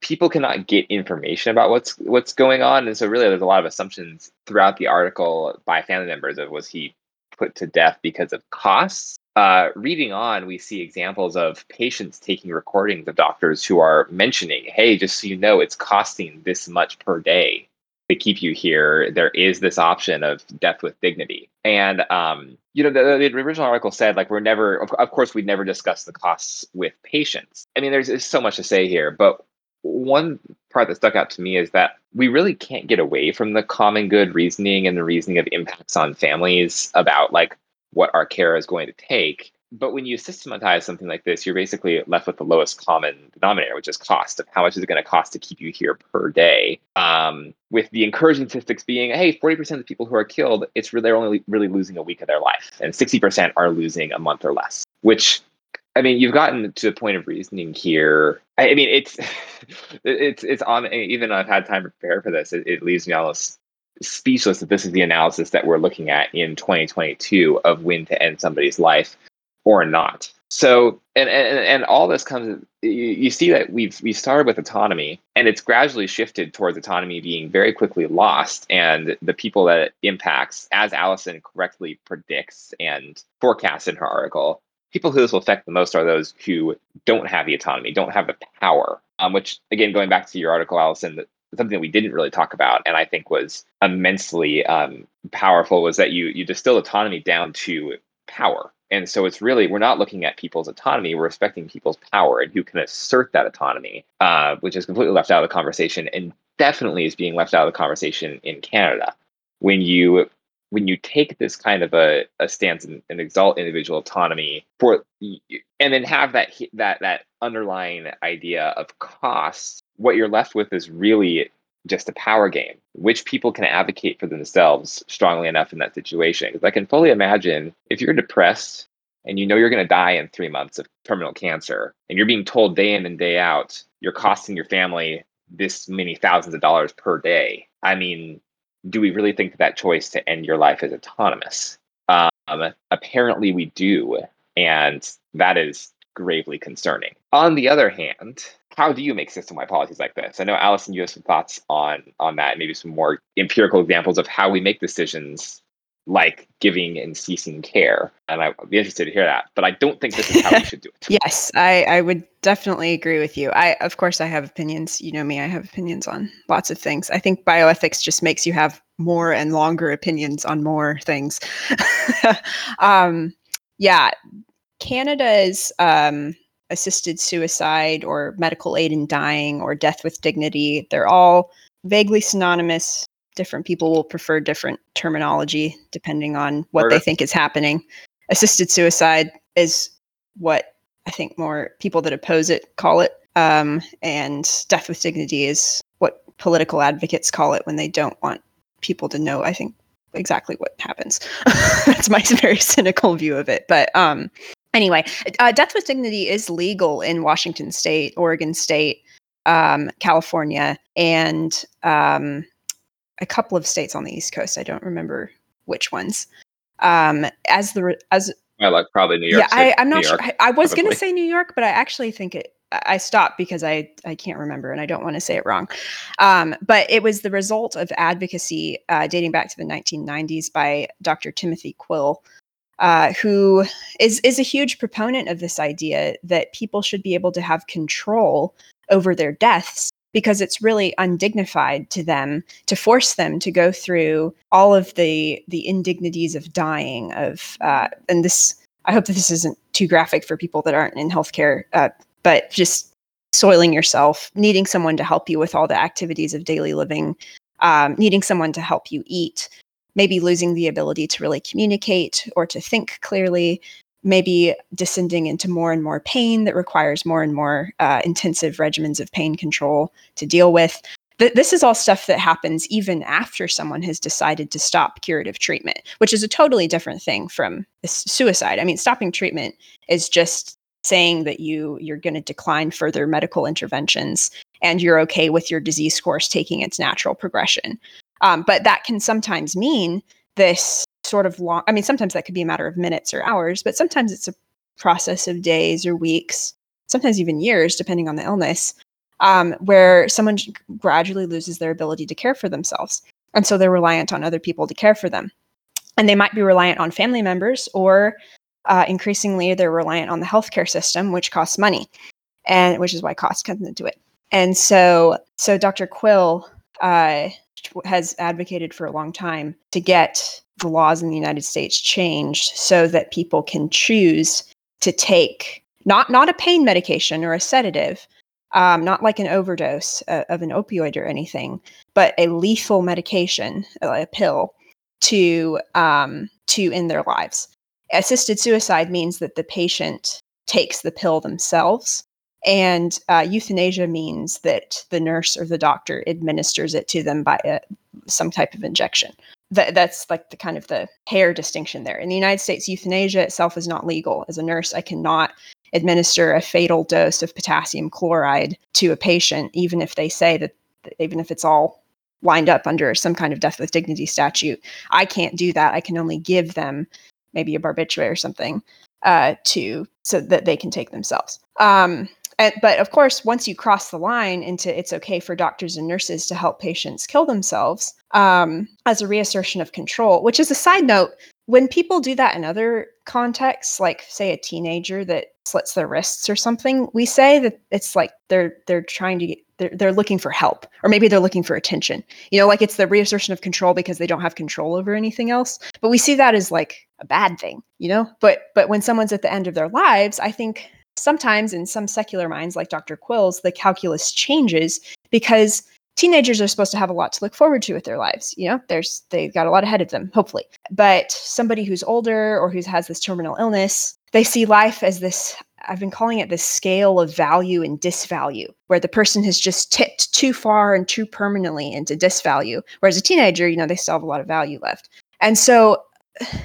people cannot get information about what's what's going on. And so really, there's a lot of assumptions throughout the article by family members of, was he put to death because of costs? Uh, reading on, we see examples of patients taking recordings of doctors who are mentioning, hey, just so you know, it's costing this much per day to keep you here. There is this option of death with dignity. And, um, you know, the, the original article said, like, we're never, of, of course, we'd never discuss the costs with patients. I mean, there's, there's so much to say here, but one part that stuck out to me is that we really can't get away from the common good reasoning and the reasoning of impacts on families about like what our care is going to take. But when you systematize something like this, you're basically left with the lowest common denominator, which is cost. Of how much is it going to cost to keep you here per day? Um, with the incursion statistics being, hey, forty percent of the people who are killed, it's really, they're only really losing a week of their life. And sixty percent are losing a month or less, which, I mean, you've gotten to the point of reasoning here. I, I mean, it's, it's, it's on, even though I've had time to prepare for this, it, it leaves me almost speechless that this is the analysis that we're looking at in twenty twenty-two of when to end somebody's life or not. So, and and and all this comes, you, you see that we've we started with autonomy, and it's gradually shifted towards autonomy being very quickly lost, and the people that it impacts, as Alison correctly predicts and forecasts in her article, people who this will affect the most are those who don't have the autonomy, don't have the power, um, which, again, going back to your article, Alison, that, something that we didn't really talk about and I think was immensely um, powerful was that you you distill autonomy down to power. And so it's really, we're not looking at people's autonomy, we're respecting people's power and who can assert that autonomy, uh, which is completely left out of the conversation and definitely is being left out of the conversation in Canada. When you when you take this kind of a, a stance and, and exalt individual autonomy for, and then have that that that underlying idea of cost, what you're left with is really just a power game. Which people can advocate for themselves strongly enough in that situation? Because I can fully imagine if you're depressed and you know you're going to die in three months of terminal cancer, and you're being told day in and day out, you're costing your family this many thousands of dollars per day. I mean, do we really think that, that choice to end your life is autonomous? Um, apparently we do. And that is gravely concerning. On the other hand, how do you make system-wide policies like this? I know, Alison, you have some thoughts on, on that, maybe some more empirical examples of how we make decisions like giving and ceasing care. And I'd be interested to hear that, but I don't think this is how we should do it. Yes, I, I would definitely agree with you. I, of course, I have opinions. You know me, I have opinions on lots of things. I think bioethics just makes you have more and longer opinions on more things. um, yeah, Canada's um, assisted suicide or medical aid in dying or death with dignity, they're all vaguely synonymous. Different people will prefer different terminology depending on what Murder. They think is happening. Assisted suicide is what I think more people that oppose it call it. Um, and death with dignity is what political advocates call it when they don't want people to know, I think, exactly what happens. That's my very cynical view of it. But um, anyway, uh, death with dignity is legal in Washington State, Oregon State, um, California, and um, a couple of states on the East Coast. I don't remember which ones. Um, as the as I like probably New York. Yeah, State, I, I'm not York, sure. I, I was going to say New York, but I actually think it. I stopped because I I can't remember and I don't want to say it wrong. Um, but it was the result of advocacy uh, dating back to the nineteen nineties by Doctor Timothy Quill, uh, who is is a huge proponent of this idea that people should be able to have control over their deaths, because it's really undignified to them to force them to go through all of the the indignities of dying. Of uh, and this, I hope that this isn't too graphic for people that aren't in healthcare, uh, but just soiling yourself, needing someone to help you with all the activities of daily living, um, needing someone to help you eat, maybe losing the ability to really communicate or to think clearly, maybe descending into more and more pain that requires more and more uh, intensive regimens of pain control to deal with. Th- this is all stuff that happens even after someone has decided to stop curative treatment, which is a totally different thing from suicide. I mean, stopping treatment is just saying that you, you're going to decline further medical interventions and you're okay with your disease course taking its natural progression. Um, but that can sometimes mean this sort of long, I mean, sometimes that could be a matter of minutes or hours, but sometimes it's a process of days or weeks, sometimes even years, depending on the illness, um, where someone gradually loses their ability to care for themselves. And so they're reliant on other people to care for them. And they might be reliant on family members or Uh, increasingly, they're reliant on the healthcare system, which costs money, and which is why cost comes into it. And so, so Doctor Quill uh, has advocated for a long time to get the laws in the United States changed so that people can choose to take not not a pain medication or a sedative, um, not like an overdose uh, of an opioid or anything, but a lethal medication, a pill, to um, to end their lives. Assisted suicide means that the patient takes the pill themselves, and uh, euthanasia means that the nurse or the doctor administers it to them by a, some type of injection. That, that's like the kind of the hair distinction there. In the United States, euthanasia itself is not legal. As a nurse, I cannot administer a fatal dose of potassium chloride to a patient, even if they say that, even if it's all lined up under some kind of death with dignity statute. I can't do that. I can only give them maybe a barbiturate or something uh, to so that they can take themselves. Um, and, but of course, once you cross the line into it's okay for doctors and nurses to help patients kill themselves um, as a reassertion of control, which is a side note, when people do that in other contexts, like say a teenager that slits their wrists or something, we say that it's like they're they're trying to get, they're, they're looking for help, or maybe they're looking for attention. You know, like it's the reassertion of control because they don't have control over anything else. But we see that as like a bad thing, you know? But but when someone's at the end of their lives, I think sometimes in some secular minds like Doctor Quill's, the calculus changes because teenagers are supposed to have a lot to look forward to with their lives. You know, there's they've got a lot ahead of them, hopefully. But somebody who's older or who has this terminal illness, they see life as this, I've been calling it this scale of value and disvalue, where the person has just tipped too far and too permanently into disvalue. Whereas a teenager, you know, they still have a lot of value left. And so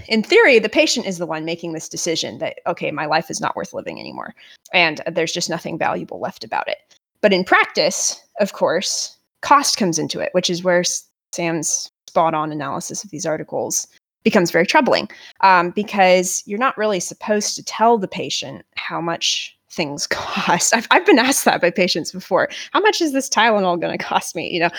in theory, the patient is the one making this decision that, okay, my life is not worth living anymore. And there's just nothing valuable left about it. But in practice, of course, cost comes into it, which is where Sam's spot on analysis of these articles becomes very troubling, um, because you're not really supposed to tell the patient how much things cost. I've, I've been asked that by patients before. How much is this Tylenol going to cost me? You know,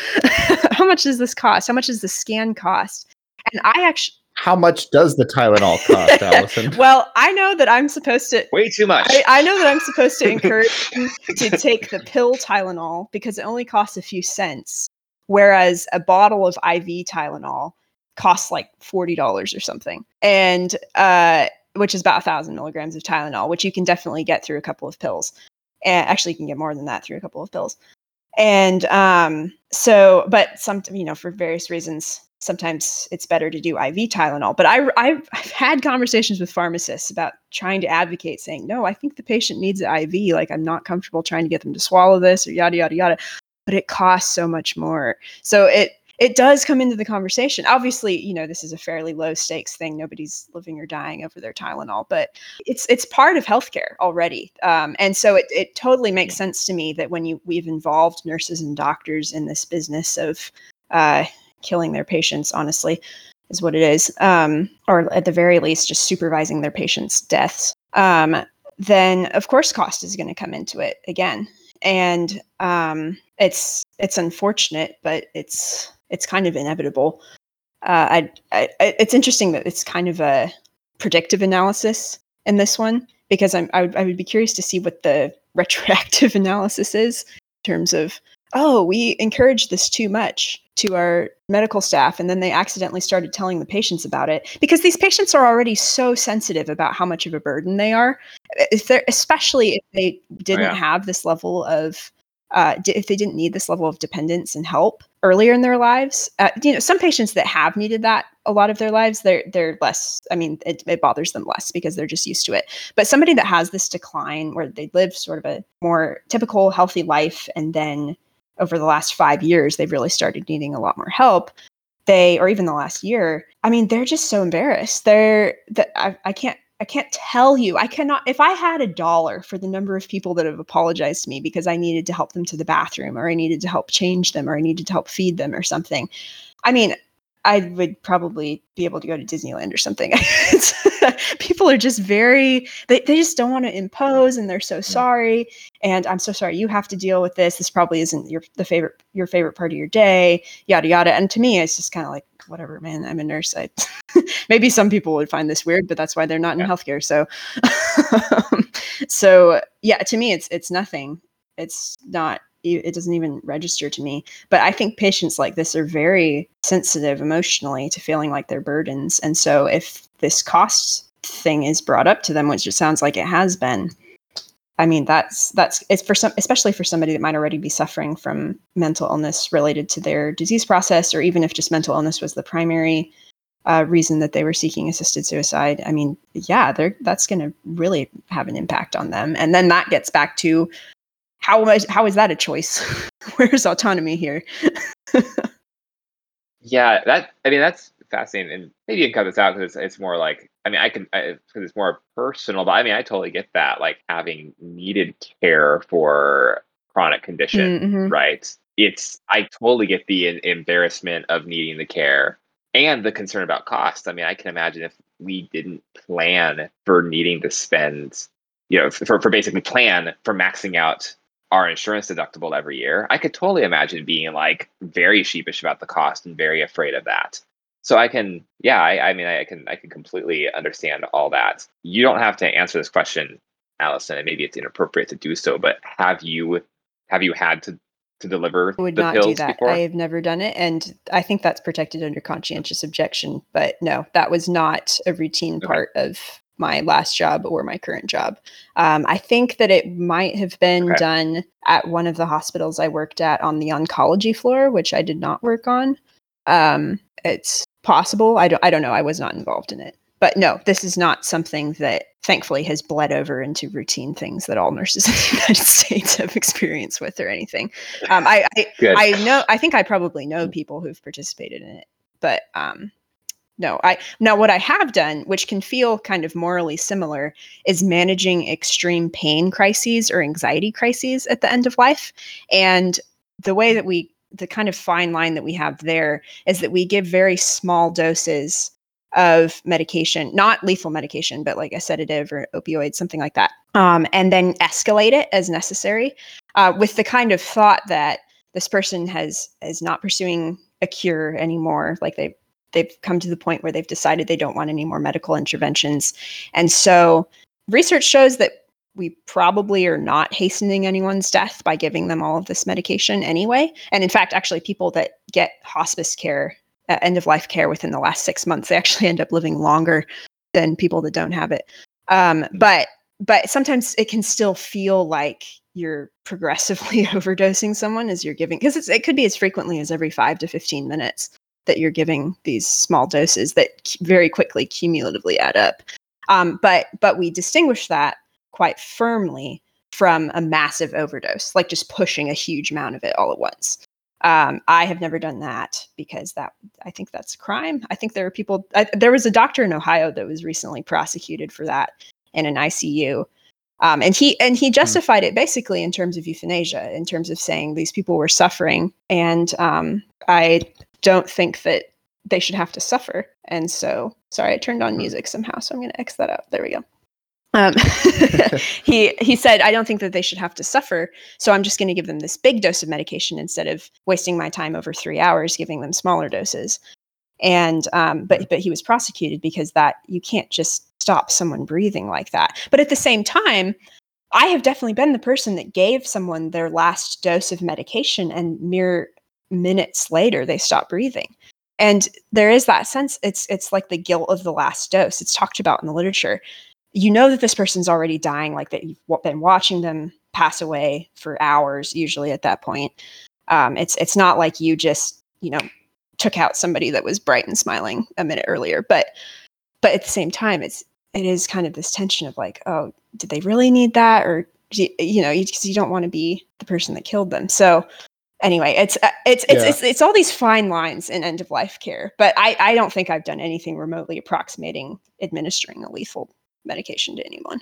how much does this cost? How much does the scan cost? And I actually, how much does the Tylenol cost, Alison? Well, I know that I'm supposed to... Way too much. I, I know that I'm supposed to encourage them to take the pill Tylenol because it only costs a few cents, whereas a bottle of I V Tylenol costs like forty dollars or something, and uh, which is about one thousand milligrams of Tylenol, which you can definitely get through a couple of pills. And actually, you can get more than that through a couple of pills. And um, so, but some, you know, for various reasons, sometimes it's better to do I V Tylenol. But I, I've, I've had conversations with pharmacists about trying to advocate, saying, no, I think the patient needs an I V. Like, I'm not comfortable trying to get them to swallow this or yada, yada, yada. But it costs so much more. So it it does come into the conversation. Obviously, you know, this is a fairly low stakes thing. Nobody's living or dying over their Tylenol, but it's it's part of healthcare already. Um, and so it it totally makes sense to me that when you we've involved nurses and doctors in this business of uh killing their patients, honestly, is what it is, um, or at the very least, just supervising their patients' deaths, um, then of course cost is going to come into it again. And um, it's it's unfortunate, but it's it's kind of inevitable. Uh, I, I, it's interesting that it's kind of a predictive analysis in this one, because I'm, I, I would be curious to see what the retroactive analysis is in terms of, oh, we encouraged this too much to our medical staff, and then they accidentally started telling the patients about it, because these patients are already so sensitive about how much of a burden they are, if they're, especially if they didn't oh, yeah. have this level of, uh, d- if they didn't need this level of dependence and help earlier in their lives. Uh, you know, some patients that have needed that a lot of their lives, they're they're less, I mean, it, it bothers them less because they're just used to it. But somebody that has this decline where they live sort of a more typical healthy life, and then over the last five years, they've really started needing a lot more help. They, or even the last year, I mean, they're just so embarrassed. They're that I, I can't, I can't tell you. I cannot. If I had a dollar for the number of people that have apologized to me because I needed to help them to the bathroom, or I needed to help change them, or I needed to help feed them, or something, I mean, I would probably be able to go to Disneyland or something. People are just very, they, they just don't want to impose, and they're so sorry. And I'm so sorry you have to deal with this. This probably isn't your the favorite your favorite part of your day, yada, yada. And to me, it's just kind of like, whatever, man, I'm a nurse. I, maybe some people would find this weird, but that's why they're not in yeah. healthcare. So, so yeah, to me, it's it's nothing. It's not. It doesn't even register to me. But I think patients like this are very sensitive emotionally to feeling like they're burdens. And so if this cost thing is brought up to them, which it sounds like it has been, I mean, that's, that's, it's for some, especially for somebody that might already be suffering from mental illness related to their disease process, or even if just mental illness was the primary uh, reason that they were seeking assisted suicide. I mean, yeah, they're, that's going to really have an impact on them. And then that gets back to how, how is that a choice? Where's autonomy here? Yeah, that, I mean, that's fascinating. And maybe you can cut this out because it's, it's more like, I mean, I can, because it's more personal, but I mean, I totally get that, like having needed care for chronic condition, mm-hmm. right? It's, I totally get the in- embarrassment of needing the care and the concern about cost. I mean, I can imagine if we didn't plan for needing to spend, you know, for, for basically plan for maxing out our insurance deductible every year, I could totally imagine being like very sheepish about the cost and very afraid of that. So I can, yeah, I, I mean, I can, I can completely understand all that. You don't have to answer this question, Alison, and maybe it's inappropriate to do so, but have you, have you had to, to deliver the pills before? I would not do that. I have never done it. And I think that's protected under conscientious objection, but no, that was not a routine okay. part of my last job or my current job. Um, I think that it might have been okay. done at one of the hospitals I worked at on the oncology floor, which I did not work on. Um, it's possible. I don't, I don't know. I was not involved in it, but no, this is not something that thankfully has bled over into routine things that all nurses in the United States have experience with or anything. Um, I, I, I know, I think I probably know people who've participated in it, but, um, No, I now what I have done, which can feel kind of morally similar, is managing extreme pain crises or anxiety crises at the end of life. And the way that we, the kind of fine line that we have there is that we give very small doses of medication, not lethal medication, but like a sedative or opioid, something like that, um, and then escalate it as necessary uh, with the kind of thought that this person has is not pursuing a cure anymore, like they They've come to the point where they've decided they don't want any more medical interventions. And so research shows that we probably are not hastening anyone's death by giving them all of this medication anyway. And in fact, actually people that get hospice care, uh, end of life care within the last six months, they actually end up living longer than people that don't have it. Um, but, but sometimes it can still feel like you're progressively overdosing someone as you're giving, because it's, it could be as frequently as every five to fifteen minutes that you're giving these small doses that very quickly cumulatively add up. Um, but but we distinguish that quite firmly from a massive overdose, like just pushing a huge amount of it all at once. Um, I have never done that because that I think that's a crime. I think there are people, I, there was a doctor in Ohio that was recently prosecuted for that in an I C U. Um, and he and he justified it basically in terms of euthanasia, in terms of saying these people were suffering. And um, I... don't think that they should have to suffer. And so, sorry, I turned on music somehow, so I'm going to X that out. There we go. Um, he he said, I don't think that they should have to suffer, so I'm just going to give them this big dose of medication instead of wasting my time over three hours giving them smaller doses. And um, but but he was prosecuted because that you can't just stop someone breathing like that. But at the same time, I have definitely been the person that gave someone their last dose of medication and mere minutes later they stop breathing. And there is that sense, it's it's like the guilt of the last dose. It's talked about in the literature. You know that this person's already dying, like that you've been watching them pass away for hours usually at that point. Um, it's it's not like you just, you know, took out somebody that was bright and smiling a minute earlier. But but at the same time, it's it is kind of this tension of like, oh, did they really need that? Or, you know, you, you don't want to be the person that killed them. So anyway, it's uh, it's it's, yeah. it's it's all these fine lines in end of life care, but I, I don't think I've done anything remotely approximating administering a lethal medication to anyone.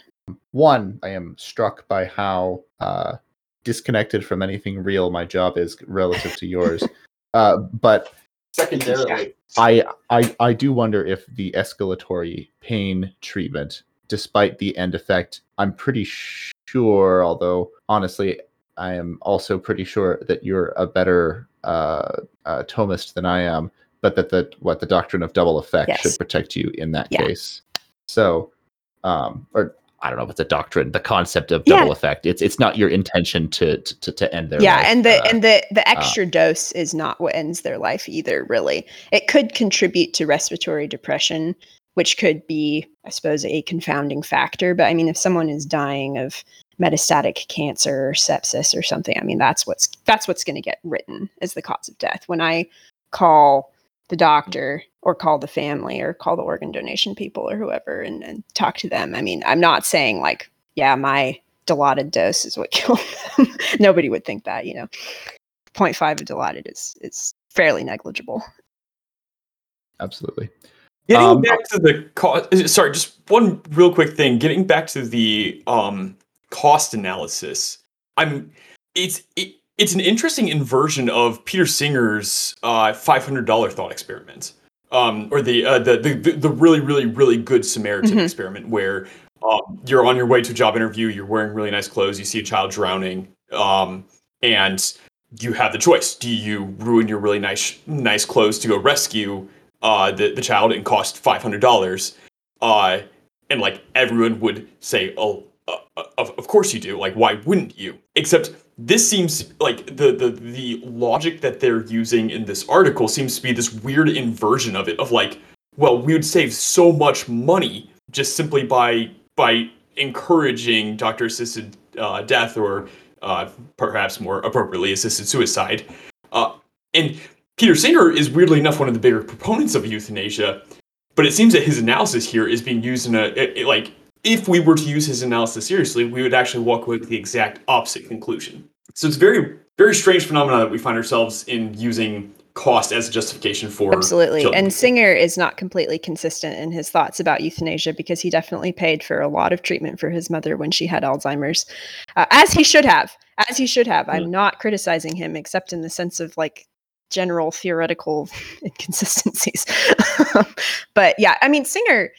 One, I am struck by how uh, disconnected from anything real my job is relative to yours. uh, but secondarily, I, I I do wonder if the escalatory pain treatment, despite the end effect, I'm pretty sure, although honestly, I am also pretty sure that you're a better uh, uh, Thomist than I am, but that the what the doctrine of double effect yes. should protect you in that yeah. case. So, um, or I don't know if it's a doctrine, the concept of double yeah. effect. It's it's not your intention to to, to end their yeah, life. Yeah, and the uh, and the the extra uh, dose is not what ends their life either. Really, it could contribute to respiratory depression, which could be, I suppose, a confounding factor. But I mean, if someone is dying of metastatic cancer or sepsis or something. I mean, that's what's that's what's going to get written as the cause of death. When I call the doctor or call the family or call the organ donation people or whoever and, and talk to them, I mean, I'm not saying like, yeah, my Dilaudid dose is what killed them. Nobody would think that, you know. zero point five of Dilaudid is is fairly negligible. Absolutely. Getting um, back to the cost, sorry, just one real quick thing. Getting back to the um, cost analysis, I'm it's it, it's an interesting inversion of Peter Singer's uh, five hundred dollars thought experiment, um, or the, uh, the the the really really really good Samaritan mm-hmm. experiment, where um, you're on your way to a job interview, you're wearing really nice clothes, you see a child drowning, um, and you have the choice: do you ruin your really nice nice clothes to go rescue Uh, the, the child and cost five hundred dollars, uh, and like everyone would say, oh, uh, of, of course you do. Like, why wouldn't you? Except this seems like the, the, the logic that they're using in this article seems to be this weird inversion of it, of like, well, we would save so much money just simply by, by encouraging doctor assisted, uh, death or, uh, perhaps more appropriately assisted suicide. Uh, and Peter Singer is, weirdly enough, one of the bigger proponents of euthanasia, but it seems that his analysis here is being used in a, it, it, like, if we were to use his analysis seriously, we would actually walk away with the exact opposite conclusion. So it's very, very strange phenomenon that we find ourselves in, using cost as a justification for Absolutely, children. And Singer is not completely consistent in his thoughts about euthanasia, because he definitely paid for a lot of treatment for his mother when she had Alzheimer's, uh, as he should have, as he should have. Mm. I'm not criticizing him, except in the sense of, like, general theoretical inconsistencies. But yeah, I mean, Singer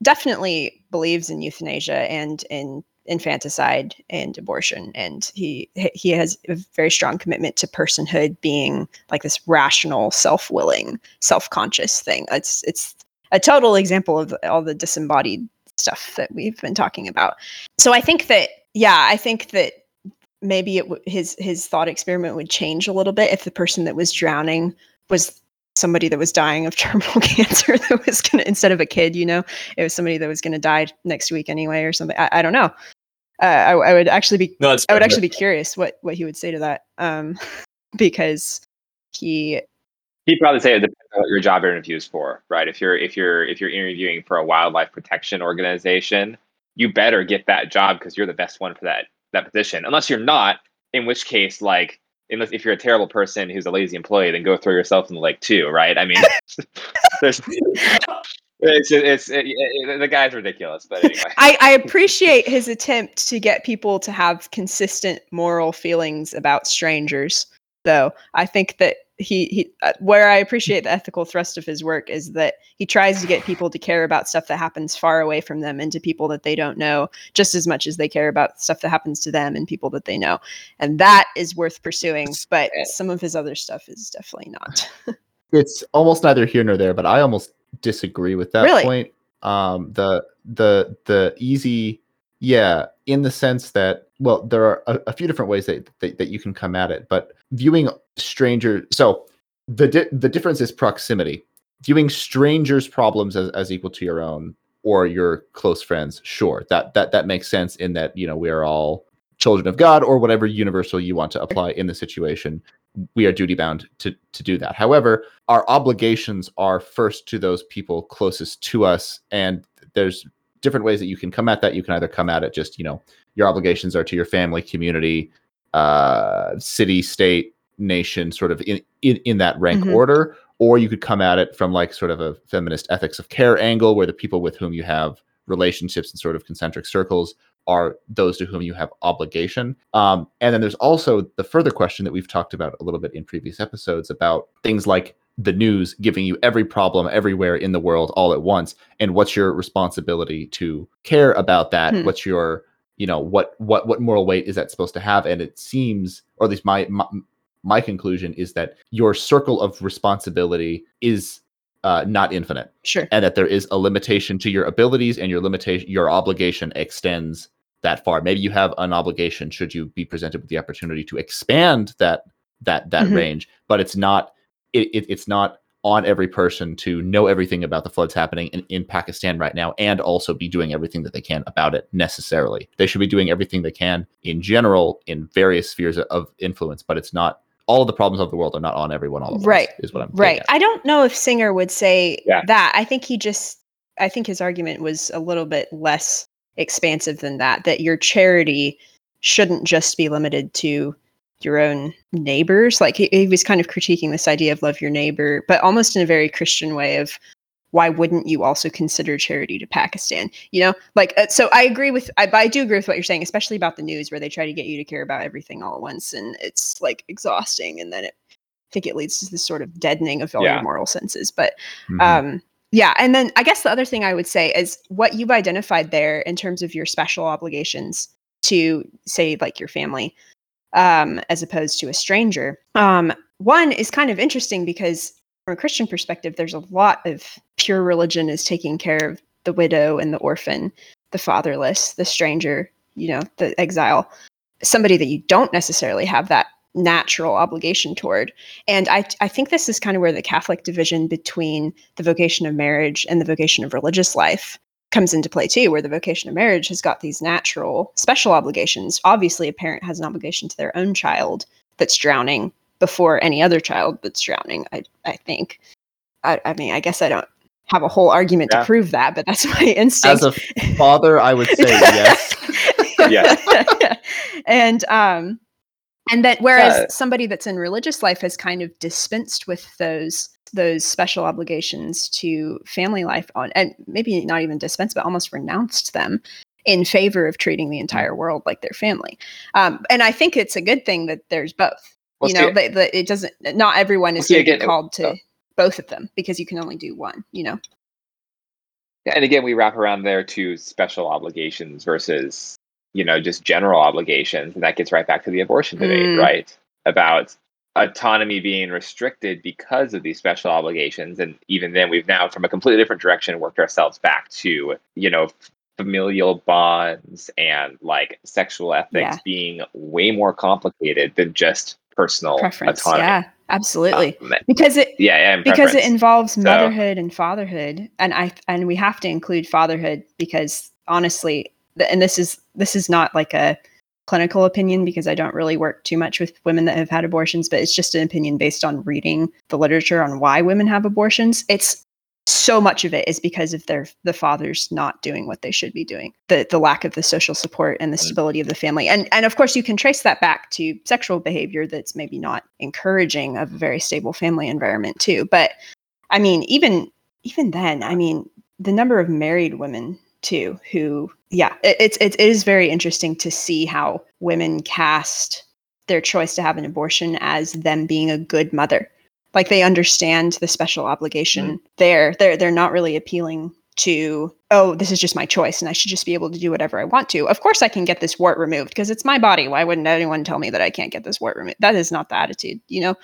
definitely believes in euthanasia and in infanticide and abortion, and he he has a very strong commitment to personhood being like this rational, self-willing, self-conscious thing. It's it's a total example of all the disembodied stuff that we've been talking about. So I think that yeah, I think that maybe it w- his his thought experiment would change a little bit if the person that was drowning was somebody that was dying of terminal cancer, that was going to, instead of a kid, you know, it was somebody that was going to die next week anyway or something. I, I don't know. Uh, I, I would actually be no, I would actually be curious what, what he would say to that, um, because he he'd probably say it depends on what your job interview is for, right? If you're if you're if you're interviewing for a wildlife protection organization, you better get that job because you're the best one for that. that position, unless you're not, in which case, like, unless if you're a terrible person who's a lazy employee, then go throw yourself in the lake too, right? I mean, there's, it's, it's it, it, the guy's ridiculous, but anyway. I, I appreciate his attempt to get people to have consistent moral feelings about strangers, though. I think that he, he uh, where I appreciate the ethical thrust of his work is that he tries to get people to care about stuff that happens far away from them and to people that they don't know, just as much as they care about stuff that happens to them and people that they know. And that is worth pursuing, but some of his other stuff is definitely not. It's almost neither here nor there, but I almost disagree with that really? point. Um, the, the, the easy, yeah, in the sense that, well, there are a, a few different ways that, that, that you can come at it, but viewing strangers, so the di- the difference is proximity. Viewing strangers' problems as, as equal to your own or your close friends, sure, that that that makes sense in that, you know, we are all children of God or whatever universal you want to apply in the situation. We are duty bound to to do that. However, our obligations are first to those people closest to us, and there's different ways that you can come at that. You can either come at it just, you know, your obligations are to your family, community, uh, city, state, nation, sort of in, in, in that rank mm-hmm. order, or you could come at it from like sort of a feminist ethics of care angle, where the people with whom you have relationships and sort of concentric circles are those to whom you have obligation. Um, and then there's also the further question that we've talked about a little bit in previous episodes about things like the news giving you every problem everywhere in the world all at once. And what's your responsibility to care about that? Hmm. What's your, you know, what, what, what moral weight is that supposed to have? And it seems, or at least my, my My conclusion is that your circle of responsibility is uh, not infinite, sure, and that there is a limitation to your abilities, and your limitation, your obligation extends that far. Maybe you have an obligation should you be presented with the opportunity to expand that that that mm-hmm. range, but it's not it, it it's not on every person to know everything about the floods happening in, in Pakistan right now, and also be doing everything that they can about it necessarily. They should be doing everything they can in general in various spheres of influence, but it's not all of the problems of the world are not on everyone all at once, right, is what I'm right. I don't know if Singer would say yeah. that. I think he just, I think his argument was a little bit less expansive than that, that your charity shouldn't just be limited to your own neighbors. Like he, he was kind of critiquing this idea of love your neighbor, but almost in a very Christian way of why wouldn't you also consider charity to Pakistan? You know, like, uh, so I agree with, I, I do agree with what you're saying, especially about the news where they try to get you to care about everything all at once. And it's like exhausting. And then it, I think it leads to this sort of deadening of all yeah. your moral senses. But mm-hmm. um, yeah. And then I guess the other thing I would say is what you've identified there in terms of your special obligations to say like your family, um, as opposed to a stranger. Um, one is kind of interesting because from a Christian perspective, there's a lot of pure religion is taking care of the widow and the orphan, the fatherless, the stranger, you know, the exile, somebody that you don't necessarily have that natural obligation toward. And I, I think this is kind of where the Catholic division between the vocation of marriage and the vocation of religious life comes into play too, where the vocation of marriage has got these natural special obligations. Obviously, a parent has an obligation to their own child that's drowning before any other child that's drowning, I I think. I, I mean, I guess I don't have a whole argument yeah. to prove that, but that's my instinct. As a father, I would say yes. yeah. And, um, and that whereas uh, somebody that's in religious life has kind of dispensed with those those special obligations to family life on, and maybe not even dispensed, but almost renounced them in favor of treating the entire world like their family. Um, and I think it's a good thing that there's both, well, you know, that, that it doesn't, not everyone is well, again, called to oh. both of them because you can only do one, you know? Yeah, and again, we wrap around there to special obligations versus, you know, just general obligations. And that gets right back to the abortion debate, mm. right? About autonomy being restricted because of these special obligations. And even then we've now from a completely different direction worked ourselves back to, you know, familial bonds and like sexual ethics yeah. being way more complicated than just personal preference, autonomy. Yeah, absolutely. Um, because it yeah, and because it involves motherhood so. and fatherhood. And I and we have to include fatherhood because honestly, and this is this is not like a clinical opinion because I don't really work too much with women that have had abortions, but it's just an opinion based on reading the literature on why women have abortions. It's so much of it is because of their the fathers not doing what they should be doing, the the lack of the social support and the stability of the family. And and of course you can trace that back to sexual behavior that's maybe not encouraging of a very stable family environment too. But I mean, even even then, I mean, the number of married women too, who, yeah, it, it's, it is very interesting to see how women cast their choice to have an abortion as them being a good mother. Like they understand the special obligation mm. there. They're, they're not really appealing to, oh, this is just my choice and I should just be able to do whatever I want to. Of course I can get this wart removed because it's my body. Why wouldn't anyone tell me that I can't get this wart removed? That is not the attitude, you know?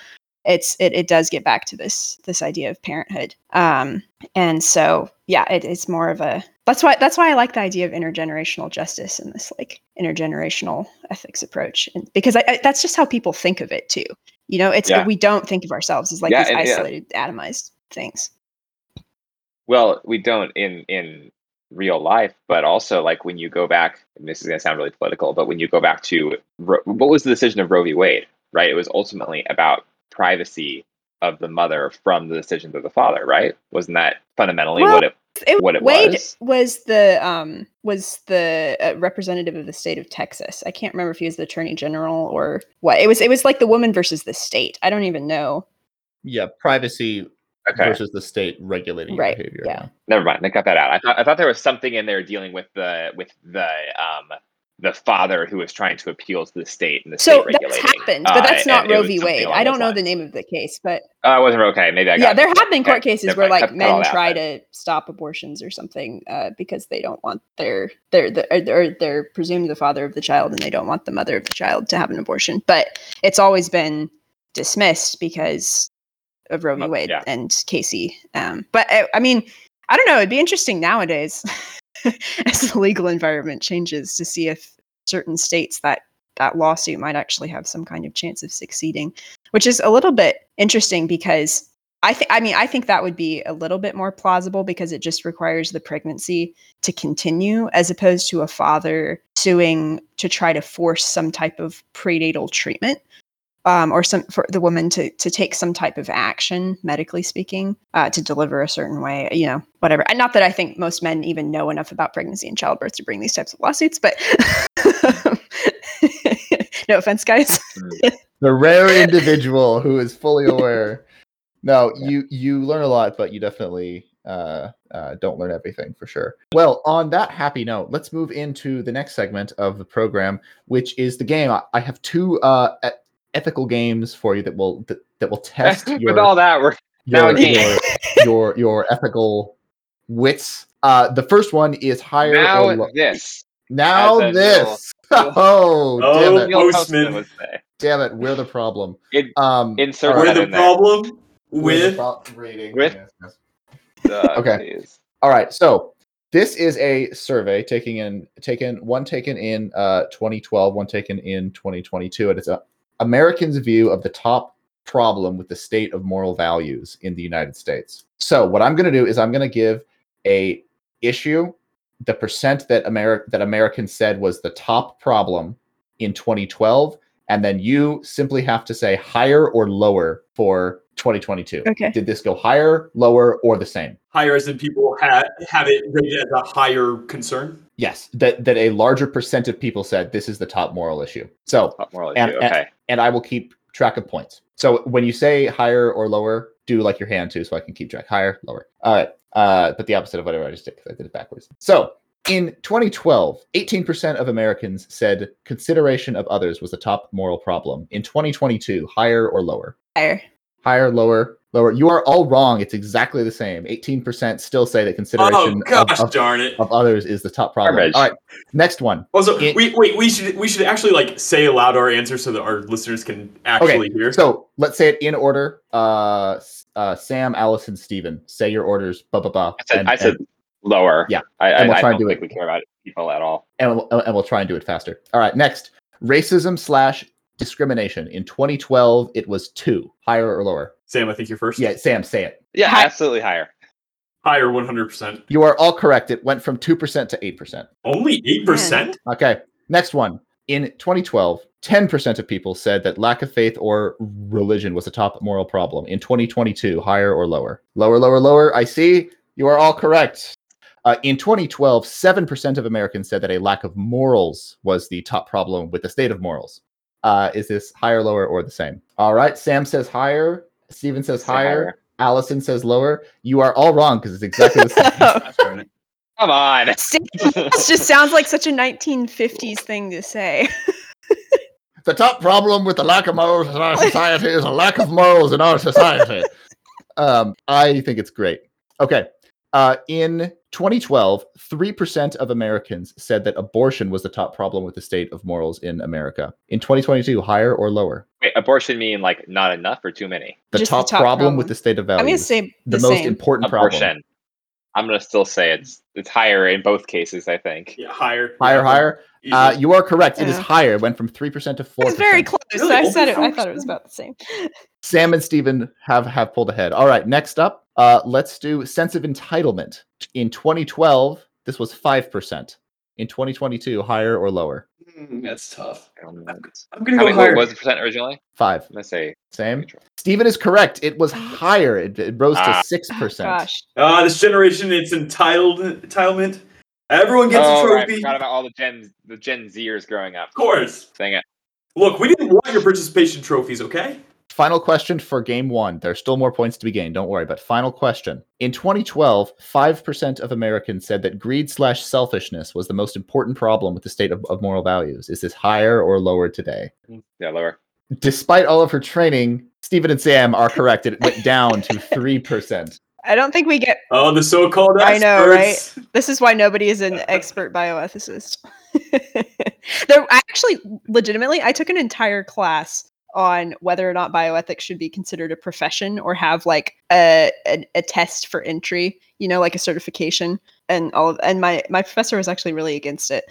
It's it it does get back to this this idea of parenthood, um, and so yeah, it, it's more of a that's why that's why I like the idea of intergenerational justice and this like intergenerational ethics approach, and because I, I, that's just how people think of it too. You know, it's yeah. we don't think of ourselves as like yeah, these isolated, yeah. atomized things. Well, we don't in in real life, but also like when you go back, and this is going to sound really political, but when you go back to Ro- what was the decision of Roe v. Wade, right? It was ultimately about privacy of the mother from the decisions of the father, right? Wasn't that fundamentally well, what it, it what it Wade was? Was the um was the uh, representative of the state of Texas? I can't remember if he was the attorney general or what. It was it was like the woman versus the state. I don't even know. Yeah, privacy okay. versus the state regulating right. behavior. Yeah. yeah, never mind. They cut that out. I thought I thought there was something in there dealing with the with the um. the father who was trying to appeal to the state and the so state regulating. So that's happened, but that's uh, not Roe v. Wade. I don't know lines. the name of the case, but... Oh, uh, it wasn't okay. Maybe I got Yeah, it. There have been court okay. cases They're where like cut, men cut try out, to but... stop abortions or something uh, because they don't want their... They're, they're, or they're presumed the father of the child and they don't want the mother of the child to have an abortion. But it's always been dismissed because of Roe v. Wade yeah. and Casey. Um, but I, I mean, I don't know. It'd be interesting nowadays... as the legal environment changes to see if certain states that that lawsuit might actually have some kind of chance of succeeding, which is a little bit interesting because I think, I mean, I think that would be a little bit more plausible because it just requires the pregnancy to continue as opposed to a father suing to try to force some type of prenatal treatment, um, or some for the woman to to take some type of action, medically speaking, uh, to deliver a certain way, you know, whatever. And not that I think most men even know enough about pregnancy and childbirth to bring these types of lawsuits, but no offense, guys. The rare individual who is fully aware. No, you you learn a lot, but you definitely uh, uh, don't learn everything for sure. Well, on that happy note, let's move into the next segment of the program, which is the game. I, I have two uh, ethical games for you that will that, that will test your, with all that we're now your, your, your your ethical wits. Uh, the first one is higher now or lower. This now As this little, oh, oh damn it, postman. Damn it, we're the problem. It, um, insert we're the in problem. There. With reading. With? Yes, yes. Uh, okay. Geez. All right. So this is a survey taking in taken one taken in uh, twenty twelve, one taken in twenty twenty-two, and it's a Americans' view of the top problem with the state of moral values in the United States. So what I'm going to do is I'm going to give a issue, the percent that Ameri- that Americans said was the top problem in twenty twelve, and then you simply have to say higher or lower for twenty twenty-two. Okay. Did this go higher, lower, or the same? Higher as in people have, have it rated as a higher concern? Yes. That that a larger percent of people said this is the top moral issue. So, top moral and, issue. Okay. And, and I will keep track of points. So when you say higher or lower, do like your hand too so I can keep track. Higher, lower. All right. Uh, but the opposite of whatever I just did because I did it backwards. So in twenty twelve, eighteen percent of Americans said consideration of others was the top moral problem. In twenty twenty-two, higher or lower? Higher. Higher, lower, lower. You are all wrong. It's exactly the same. eighteen percent still say that consideration oh, gosh, of, of, darn it. of others is the top problem. Garbage. All right, next one. Also, it, we, wait, we should we should actually like say aloud our answer so that our listeners can actually okay, hear. So let's say it in order. Uh, uh, Sam, Alison, Steven. Say your orders. Ba ba ba. I said, and, I said and, lower. Yeah, I, I, and we'll I, try I don't and do think it. we care about people at all. And we'll, and we'll try and do it faster. All right, next. Racism slash discrimination. In twenty twelve, it was two. Higher or lower? Sam, I think you're first. Yeah, Sam, say it. Yeah, Hi- absolutely higher. Higher, one hundred percent. You are all correct. It went from two percent to eight percent. Only eight percent? Yeah. Okay, next one. In twenty twelve, ten percent of people said that lack of faith or religion was a top moral problem. In twenty twenty-two, higher or lower? Lower, lower, lower. I see. You are all correct. Uh, in twenty twelve, seven percent of Americans said that a lack of morals was the top problem with the state of morals. Uh, is this higher, lower, or the same? All right. Sam says higher. Steven says higher. higher. Allison says lower. You are all wrong because it's exactly the same. Come on. This just sounds like such a nineteen fifties thing to say. The top problem with the lack of morals in our society is a lack of morals in our society. um, I think it's great. Okay. Uh, in twenty twelve, three percent of Americans said that abortion was the top problem with the state of morals in America. In twenty twenty-two, higher or lower? Wait, abortion mean like not enough or too many? The, top, the top problem, problem with the state of values. I'm going to say the, the most same. important abortion. problem. I'm going to still say it's it's higher in both cases, I think. Yeah, higher. Higher, yeah. higher. Uh, you are correct. Yeah. It is higher. It went from three percent to four percent. It was very close. Really? So I said it. I thought it was about the same. Sam and Steven have, have pulled ahead. All right, next up. Uh, let's do sense of entitlement. In twenty twelve, this was five percent. In twenty twenty-two, higher or lower? Mm, that's tough. I'm, I'm going to go many, higher. What was the percent originally? Five. Let's say same. Steven is correct. It was higher. It, it rose ah. to six percent. Oh, gosh. Uh, this generation, it's entitled entitlement. Everyone gets oh, a trophy. Right. I forgot about all the Gen, the Gen Zers growing up. Of course. Dang it. Look, we didn't want your participation trophies, okay? Final question for game one. There's still more points to be gained. Don't worry. But final question. In twenty twelve, five percent of Americans said that greed slash selfishness was the most important problem with the state of, of moral values. Is this higher or lower today? Yeah, lower. Despite all of her training, Steven and Sam are correct. It went down to three percent. I don't think we get... Oh, the so-called experts. I know, right? This is why nobody is an expert bioethicist. There, actually, legitimately, I took an entire class on whether or not bioethics should be considered a profession or have like a, a a test for entry, you know, like a certification. and all of, and my, my professor was actually really against it.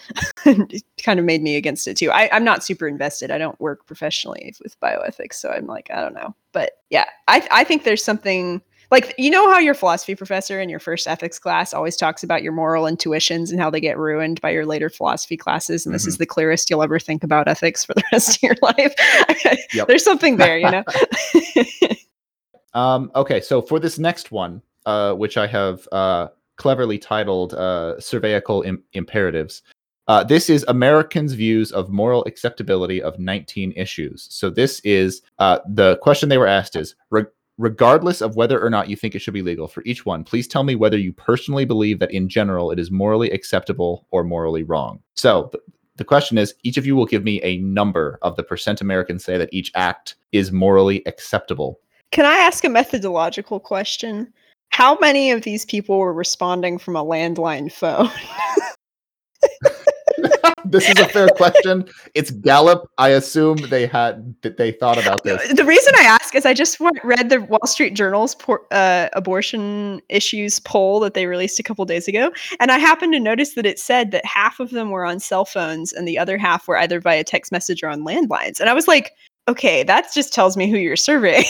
It kind of made me against it too. I, I'm not super invested. I don't work professionally with bioethics. So I'm like, I don't know. But yeah, I I think there's something like, you know how your philosophy professor in your first ethics class always talks about your moral intuitions and how they get ruined by your later philosophy classes. And mm-hmm. This is the clearest you'll ever think about ethics for the rest of your life. Yep. There's something there, you know? um, okay. So for this next one, uh, which I have, uh, cleverly titled uh, Surveical Im- Imperatives. Uh, this is Americans' views of moral acceptability of nineteen issues. So this is, uh, the question they were asked is, Re- regardless of whether or not you think it should be legal for each one, please tell me whether you personally believe that in general it is morally acceptable or morally wrong. So th- the question is, each of you will give me a number of the percent Americans say that each act is morally acceptable. Can I ask a methodological question? How many of these people were responding from a landline phone? This is a fair question. It's Gallup. I assume they had that they thought about this. The reason I ask is I just read the Wall Street Journal's por- uh, abortion issues poll that they released a couple days ago, and I happened to notice that it said that half of them were on cell phones and the other half were either via text message or on landlines. And I was like, okay, that just tells me who you're surveying.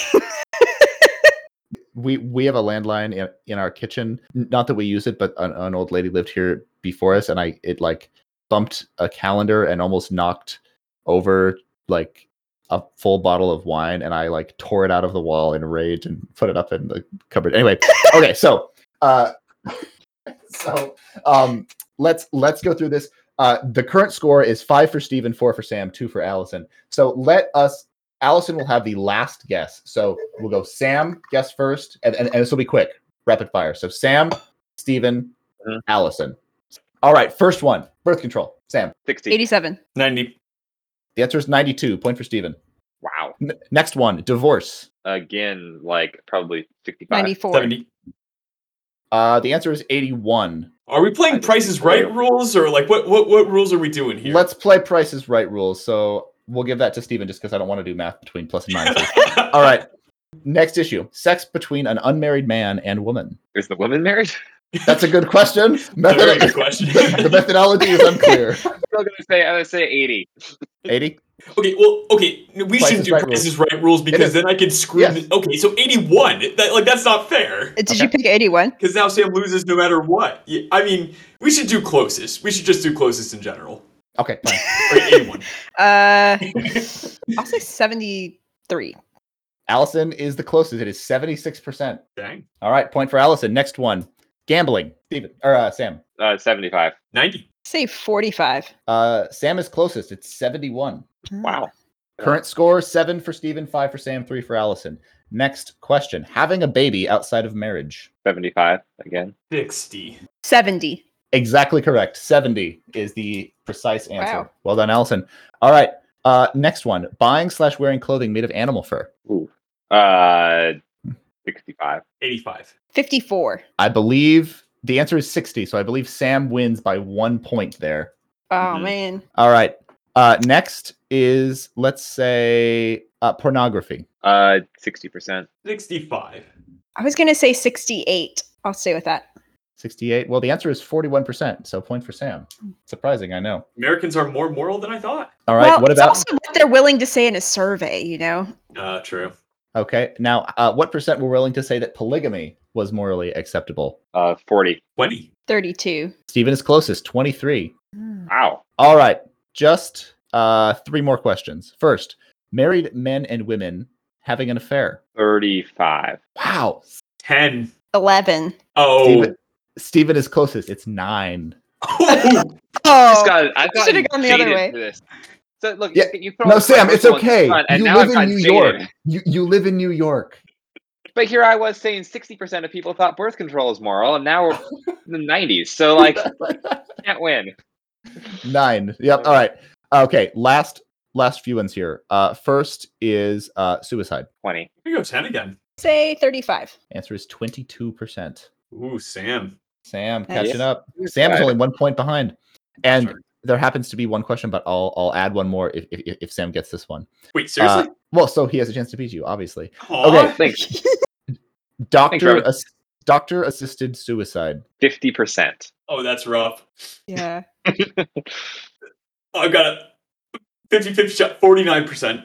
We we have a landline in, in our kitchen. Not that we use it, but an, an old lady lived here before us, and I it like bumped a calendar and almost knocked over like a full bottle of wine, and I like tore it out of the wall in rage and put it up in the cupboard. Anyway, okay, so uh, so um, let's let's go through this. Uh, the current score is five for Steven, four for Sam, two for Allison. So let us. Allison will have the last guess. So we'll go Sam, guess first. And, and, and this will be quick, rapid fire. So Sam, Steven, mm-hmm. Allison. All right, first one, birth control. Sam. sixty. eighty-seven. ninety. The answer is ninety-two. Point for Steven. Wow. N- next one, divorce. Again, like probably sixty-five. ninety-four. seventy. Uh, the answer is eighty-one. Are we playing Price is Right rules? Or like what, what, what rules are we doing here? Let's play Price is Right rules. So... we'll give that to Steven just because I don't want to do math between plus and minus. All right. Next issue. Sex between an unmarried man and woman. Is the woman married? That's a good question. Method- a very good question. The methodology is unclear. I'm still going to say, I would say eighty. eighty? Okay, well, okay. We Price shouldn't do right Price is Right rules because then I could screw yes. the- Okay, so eighty-one. That, like, that's not fair. Did okay. you pick eighty-one? Because now Sam loses no matter what. I mean, we should do closest. We should just do closest in general. Okay, fine. eighty-one. Uh, I'll say seventy-three. Allison is the closest. It is seventy-six percent. Dang. All right, point for Allison. Next one. Gambling. Steven, or uh, Sam. Uh, seventy-five. ninety. Say forty-five. Uh, Sam is closest. It's seventy-one. Wow. Current score, seven for Steven, five for Sam, three for Allison. Next question. Having a baby outside of marriage. seventy-five again. sixty. seventy. Exactly correct. seventy is the precise answer. Wow. Well done, Allison. All right. Uh, next one. Buying slash wearing clothing made of animal fur. Ooh. Uh, sixty-five. eighty-five. fifty-four. I believe the answer is sixty. So I believe Sam wins by one point there. Oh, mm-hmm. man. All right. Uh, next is, let's say, uh, pornography. Uh, sixty percent. sixty-five. I was going to say sixty-eight. I'll stay with that. sixty-eight. Well, the answer is forty-one percent. So point for Sam. Surprising, I know. Americans are more moral than I thought. All right. Well, what about it's also what they're willing to say in a survey, you know? Uh, true. Okay. Now, uh, what percent were willing to say that polygamy was morally acceptable? Uh, forty. twenty. thirty-two. Steven is closest. twenty-three. Mm. Wow. All right. Just uh, three more questions. First, married men and women having an affair. thirty-five. Wow. ten. eleven. Oh. Steven- Steven is closest. It's nine. Oh, I, got, I, I should have gone the other way. So look, yeah. you no, Sam, it's okay. Front, you live in New York. You, you live in New York. But here I was saying sixty percent of people thought birth control is moral, and now we're in the nineties. So, like, can't win. Nine. Yep. All right. Okay. Last last few ones here. Uh, first is uh, suicide. twenty. Here you go, ten again. Say thirty-five. Answer is twenty-two percent. Ooh, Sam. Sam catching yeah. up. Sam is only one point behind. And sure. there happens to be one question, but I'll I'll add one more if if, if Sam gets this one. Wait, seriously? Uh, well, so he has a chance to beat you, obviously. Aww, okay. Thanks. Doctor Thanks, As- Doctor-assisted suicide. fifty percent. Oh, that's rough. Yeah. I've got a fifty-fifty shot, forty-nine percent.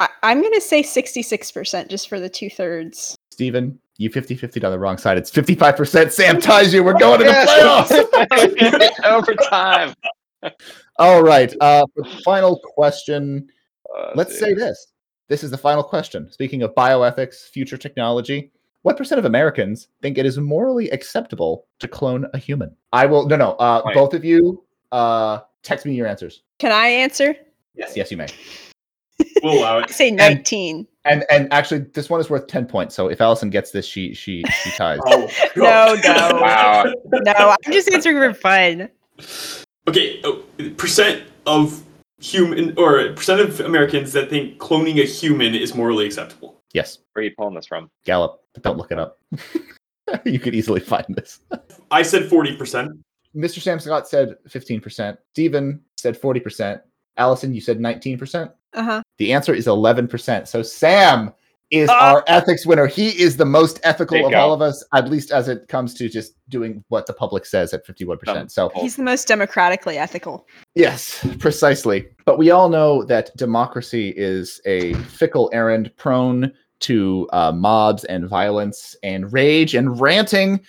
I- I'm going to say sixty-six percent just for the two-thirds. Steven, you fifty-fifty on the wrong side. It's fifty-five percent. Sam ties you. We're going to the playoffs. Overtime. All right. Uh, for the final question, uh, let's dude. say this. This is the final question. Speaking of bioethics, future technology, what percent of Americans think it is morally acceptable to clone a human? I will, no, no, uh, right. both of you, uh, text me your answers. Can I answer? Yes, yes, you may. We'll allow it. I say nineteen. And, and and actually, this one is worth ten points, so if Alison gets this, she she she ties. Oh, no, no. Wow. No, I'm just answering for fun. Okay, oh, percent of human, or percent of Americans that think cloning a human is morally acceptable. Yes. Where are you pulling this from? Gallup. Don't look it up. You could easily find this. I said forty percent. Mister Sam Scott said fifteen percent. Steven said forty percent. Allison, you said nineteen percent. Uh-huh. The answer is eleven percent. So Sam is uh, our ethics winner. He is the most ethical of go. all of us, at least as it comes to just doing what the public says at fifty-one percent. Um, so he's the most democratically ethical. Yes, precisely. But we all know that democracy is a fickle errand, prone to uh, mobs and violence and rage and ranting.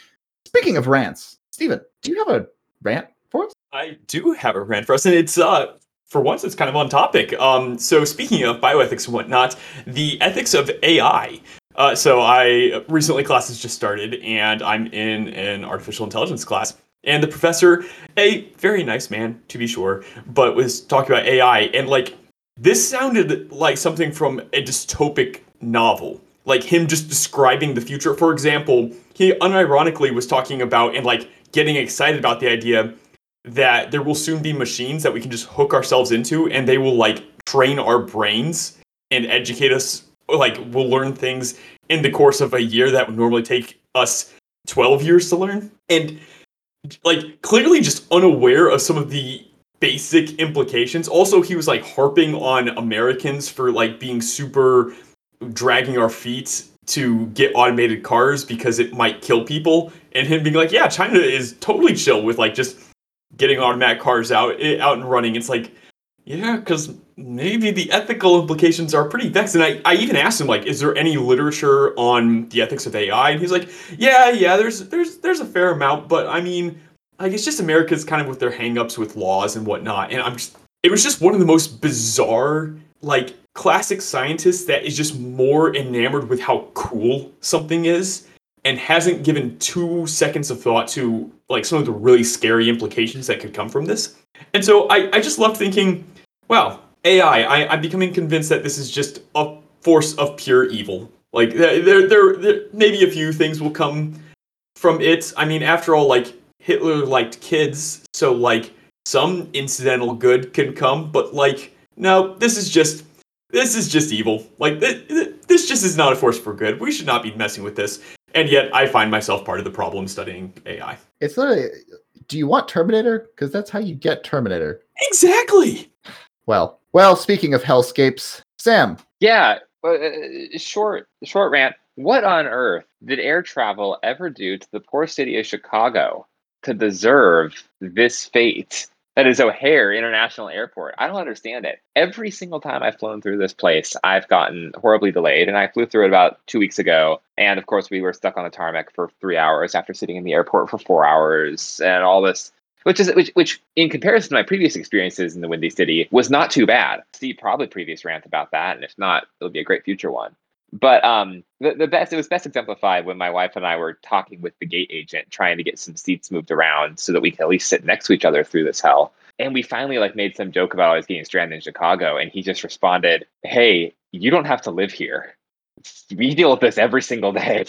Speaking of rants, Steven, do you have a rant for us? I do have a rant for us, and it's uh for once it's kind of on topic. Um, so speaking of bioethics and whatnot, the ethics of A I. Uh, so I recently class has just started, and I'm in an artificial intelligence class. And the professor, a very nice man to be sure, but was talking about A I, and like this sounded like something from a dystopic novel, like him just describing the future. For example, he unironically was talking about and like getting excited about the idea that there will soon be machines that we can just hook ourselves into, and they will like train our brains and educate us. Like we'll learn things in the course of a year that would normally take us twelve years to learn. And like clearly just unaware of some of the basic implications. Also, he was like harping on Americans for like being super dragging our feet to get automated cars because it might kill people, and him being like, yeah, China is totally chill with like just getting automatic cars out out and running. It's like, yeah, because maybe the ethical implications are pretty vexing. I, I even asked him, like, is there any literature on the ethics of A I? And he's like, yeah, yeah, there's there's there's a fair amount, but I mean, like, it's just America's kind of with their hangups with laws and whatnot. And I'm just, it was just one of the most bizarre, like, classic scientist that is just more enamored with how cool something is and hasn't given two seconds of thought to like some of the really scary implications that could come from this. And so I, I just left thinking, wow, A I, I, I'm becoming convinced that this is just a force of pure evil. Like there, there, there, there maybe a few things will come from it. I mean, after all, like Hitler liked kids, so like some incidental good can come, but like, no, this is just This is just evil. Like, th- th- this just is not a force for good. We should not be messing with this. And yet, I find myself part of the problem studying A I. It's literally, do you want Terminator? Because that's how you get Terminator. Exactly! Well, well, speaking of hellscapes, Sam. Yeah, uh, short, short rant. What on earth did air travel ever do to the poor city of Chicago to deserve this fate? That is O'Hare International Airport. I don't understand it. Every single time I've flown through this place, I've gotten horribly delayed. And I flew through it about two weeks ago. And of course, we were stuck on the tarmac for three hours after sitting in the airport for four hours and all this, which is which, which in comparison to my previous experiences in the Windy City was not too bad. See, probably previous rant about that. And if not, it'll be a great future one. But um, the, the best it was best exemplified when my wife and I were talking with the gate agent, trying to get some seats moved around so that we could at least sit next to each other through this hell. And we finally like made some joke about always getting stranded in Chicago. And he just responded, hey, you don't have to live here. We deal with this every single day.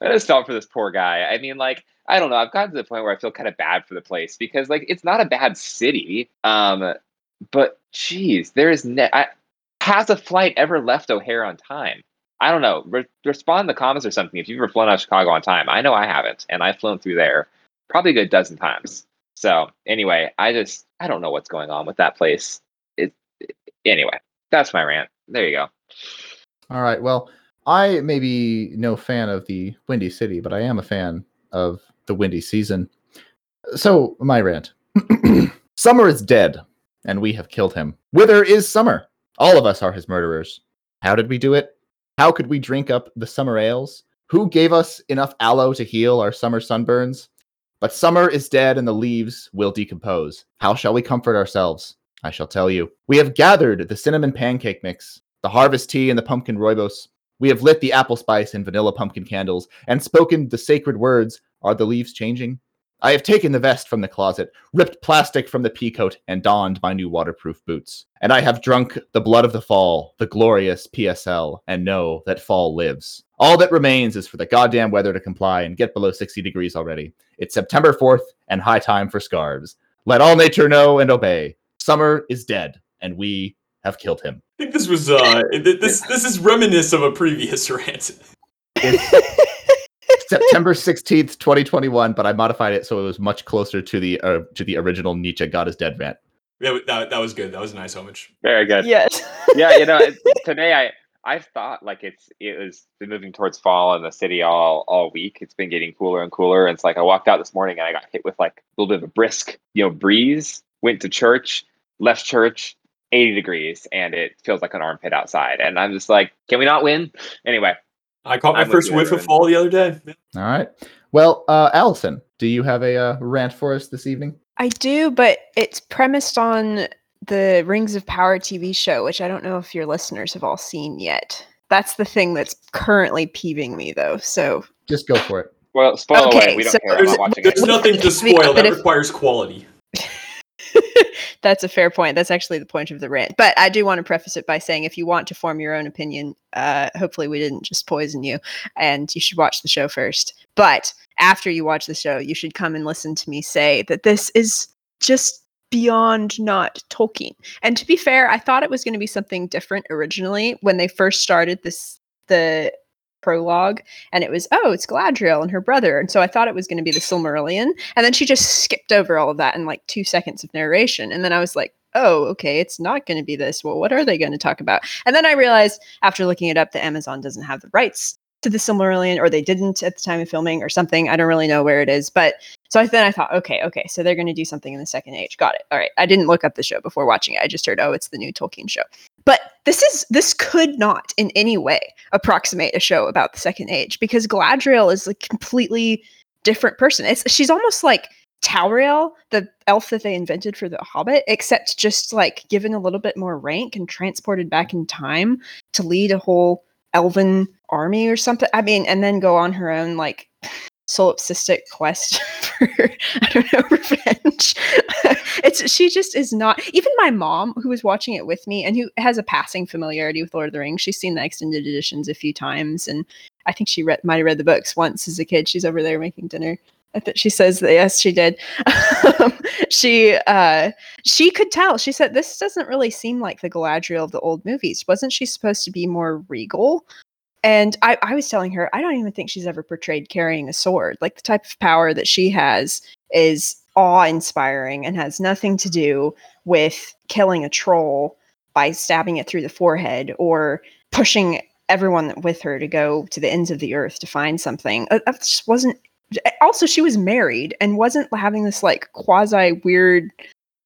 I just felt for this poor guy. I mean, like, I don't know. I've gotten to the point where I feel kind of bad for the place because like it's not a bad city. Um, but geez, there is ne- I, Has a flight ever left O'Hare on time? I don't know. Re- respond in the comments or something if you've ever flown out of Chicago on time. I know I haven't, and I've flown through there probably a good dozen times. So anyway, I just, I don't know what's going on with that place. It, it, anyway, that's my rant. There you go. All right. Well, I may be no fan of the Windy City, but I am a fan of the windy season. So, my rant. Summer is dead, and we have killed him. Whither is Summer? All of us are his murderers. How did we do it? How could we drink up the summer ales? Who gave us enough aloe to heal our summer sunburns? But summer is dead, and the leaves will decompose. How shall we comfort ourselves? I shall tell you. We have gathered the cinnamon pancake mix, the harvest tea, and the pumpkin rooibos. We have lit the apple spice and vanilla pumpkin candles, and spoken the sacred words, Are the leaves changing? I have taken the vest from the closet, ripped plastic from the pea coat, and donned my new waterproof boots. And I have drunk the blood of the fall, the glorious P S L, and know that fall lives. All that remains is for the goddamn weather to comply and get below sixty degrees already. It's September fourth, and high time for scarves. Let all nature know and obey. Summer is dead, and we have killed him. I think this was, uh, this this is reminiscent of a previous rant. September sixteenth, twenty twenty-one, but I modified it so it was much closer to the uh, to the original Nietzsche God is Dead rant. Yeah, that, that was good. That was a nice homage. Very good. Yes. Yeah, you know, it, today I I thought like it's it was been moving towards fall in the city all all week. It's been getting cooler and cooler. And it's like I walked out this morning and I got hit with like a little bit of a brisk, you know, breeze. Went to church, left church, eighty degrees, and it feels like an armpit outside. And I'm just like, can we not win? Anyway. I caught my I'm first whiff of fall the other day. All right. Well, uh, Alison, do you have a uh, rant for us this evening? I do, but it's premised on the Rings of Power T V show, which I don't know if your listeners have all seen yet. That's the thing that's currently peeving me, though. So just go for it. Well, spoil okay, away. We don't so care about watching it. There's nothing to spoil that requires quality. That's a fair point. That's actually the point of the rant. But I do want to preface it by saying if you want to form your own opinion, uh, hopefully we didn't just poison you, and you should watch the show first. But after you watch the show, you should come and listen to me say that this is just beyond not Tolkien. And to be fair, I thought it was going to be something different originally when they first started this the prologue, and it was, oh, it's Galadriel and her brother. And so I thought it was going to be the Silmarillion. And then she just skipped over all of that in like two seconds of narration. And then I was like, oh, okay, it's not going to be this. Well, what are they going to talk about? And then I realized after looking it up that Amazon doesn't have the rights to the Silmarillion, or they didn't at the time of filming or something. I don't really know where it is. But so then I thought, okay, okay, so they're going to do something in the Second Age. Got it. All right. I didn't look up the show before watching it. I just heard, oh, it's the new Tolkien show. But this is this could not in any way approximate a show about the Second Age, because Galadriel is a completely different person. It's she's almost like Tauriel, the elf that they invented for The Hobbit, except just like given a little bit more rank and transported back in time to lead a whole elven army or something. I mean, and then go on her own like solipsistic quest for, I don't know, revenge. It's she just is not. Even my mom, who was watching it with me and who has a passing familiarity with Lord of the Rings, she's seen the extended editions a few times, and I think she read might have read the books once as a kid. She's over there making dinner. I think she says that yes, she did. she uh, she could tell. She said this doesn't really seem like the Galadriel of the old movies. Wasn't she supposed to be more regal? And I, I was telling her, I don't even think she's ever portrayed carrying a sword. Like the type of power that she has is awe-inspiring and has nothing to do with killing a troll by stabbing it through the forehead or pushing everyone with her to go to the ends of the earth to find something. That just wasn't. Also, she was married and wasn't having this like quasi weird,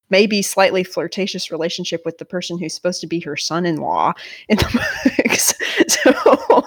maybe slightly flirtatious relationship with the person who's supposed to be her son-in-law in the books. So,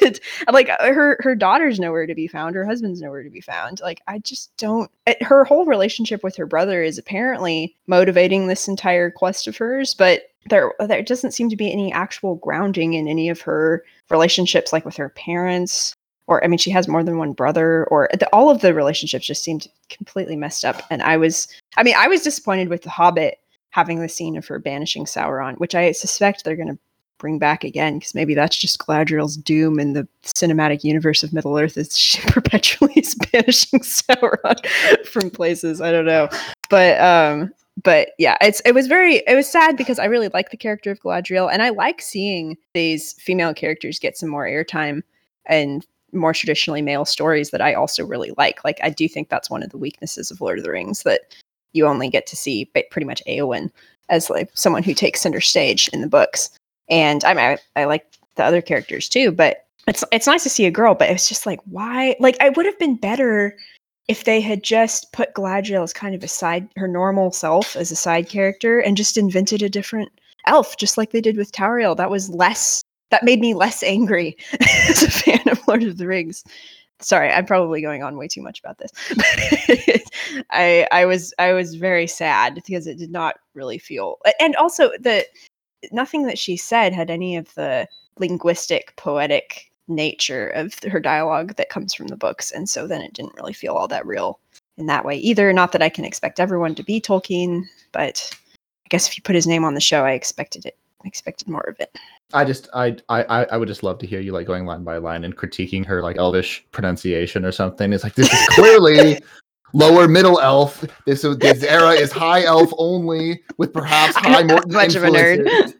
did, like, her her daughter's nowhere to be found. Her husband's nowhere to be found. Like, I just don't... It, her whole relationship with her brother is apparently motivating this entire quest of hers, but there there doesn't seem to be any actual grounding in any of her relationships, like with her parents. Or, I mean, she has more than one brother, or the, all of the relationships just seemed completely messed up. And I was, I mean, I was disappointed with The Hobbit having the scene of her banishing Sauron, which I suspect they're going to bring back again, because maybe that's just Galadriel's doom in the cinematic universe of Middle Earth, is she perpetually is banishing Sauron from places. I don't know. But, um, but yeah, it's it was very, it was sad, because I really like the character of Galadriel, and I like seeing these female characters get some more airtime and more traditionally male stories that I also really like. Like, I do think that's one of the weaknesses of Lord of the Rings, that you only get to see pretty much Eowyn as like someone who takes center stage in the books. And I mean, I, I like the other characters too. But it's it's nice to see a girl, but it's just like, why? Like, I would have been better if they had just put Galadriel as kind of a side, her normal self as a side character, and just invented a different elf, just like they did with Tauriel. That was less, that made me less angry as a fan of Lord of the Rings. Sorry, I'm probably going on way too much about this. I I was I was very sad because it did not really feel, and also the nothing that she said had any of the linguistic, poetic nature of her dialogue that comes from the books, and so then it didn't really feel all that real in that way either. Not that I can expect everyone to be Tolkien, but I guess if you put his name on the show, I expected it. I expected more of it. I just, I, I, I would just love to hear you like going line by line and critiquing her like Elvish pronunciation or something. It's like, this is clearly lower middle elf. This this era is high elf only, with perhaps high more much of a nerd.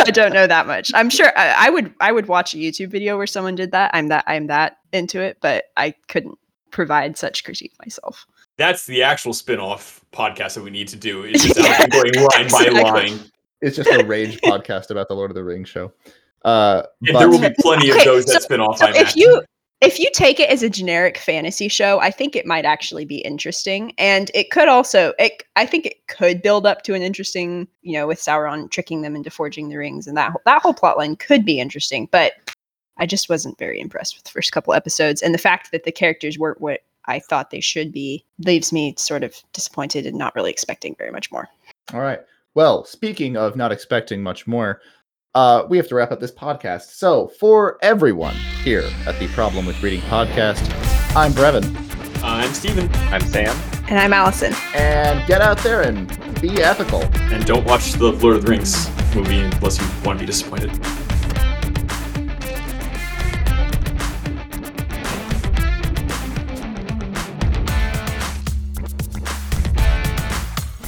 I don't know that much. I'm sure I, I would, I would watch a YouTube video where someone did that. I'm that, I'm that into it, but I couldn't provide such critique myself. That's the actual spin-off podcast that we need to do. It's just yeah, going line exactly. by line. It's just a rage podcast about the Lord of the Rings show. Uh, yeah, but there will be plenty of those okay, that so, spin off. So I if you if you take it as a generic fantasy show, I think it might actually be interesting, and it could also, it I think it could build up to an interesting, you know, with Sauron tricking them into forging the rings, and that that whole plotline could be interesting. But I just wasn't very impressed with the first couple episodes, and the fact that the characters weren't what I thought they should be leaves me sort of disappointed and not really expecting very much more. All right. Well, speaking of not expecting much more, uh, we have to wrap up this podcast. So, for everyone here at the Problem with Reading podcast, I'm Brevin. I'm Steven. I'm Sam. And I'm Alison. And get out there and be ethical. And don't watch the Lord of the Rings movie unless you want to be disappointed.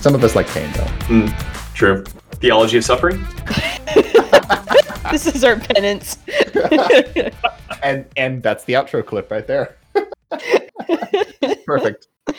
Some of us like pain, though. Mm, true. Theology of suffering? This is our penance. and and that's the outro clip right there. Perfect.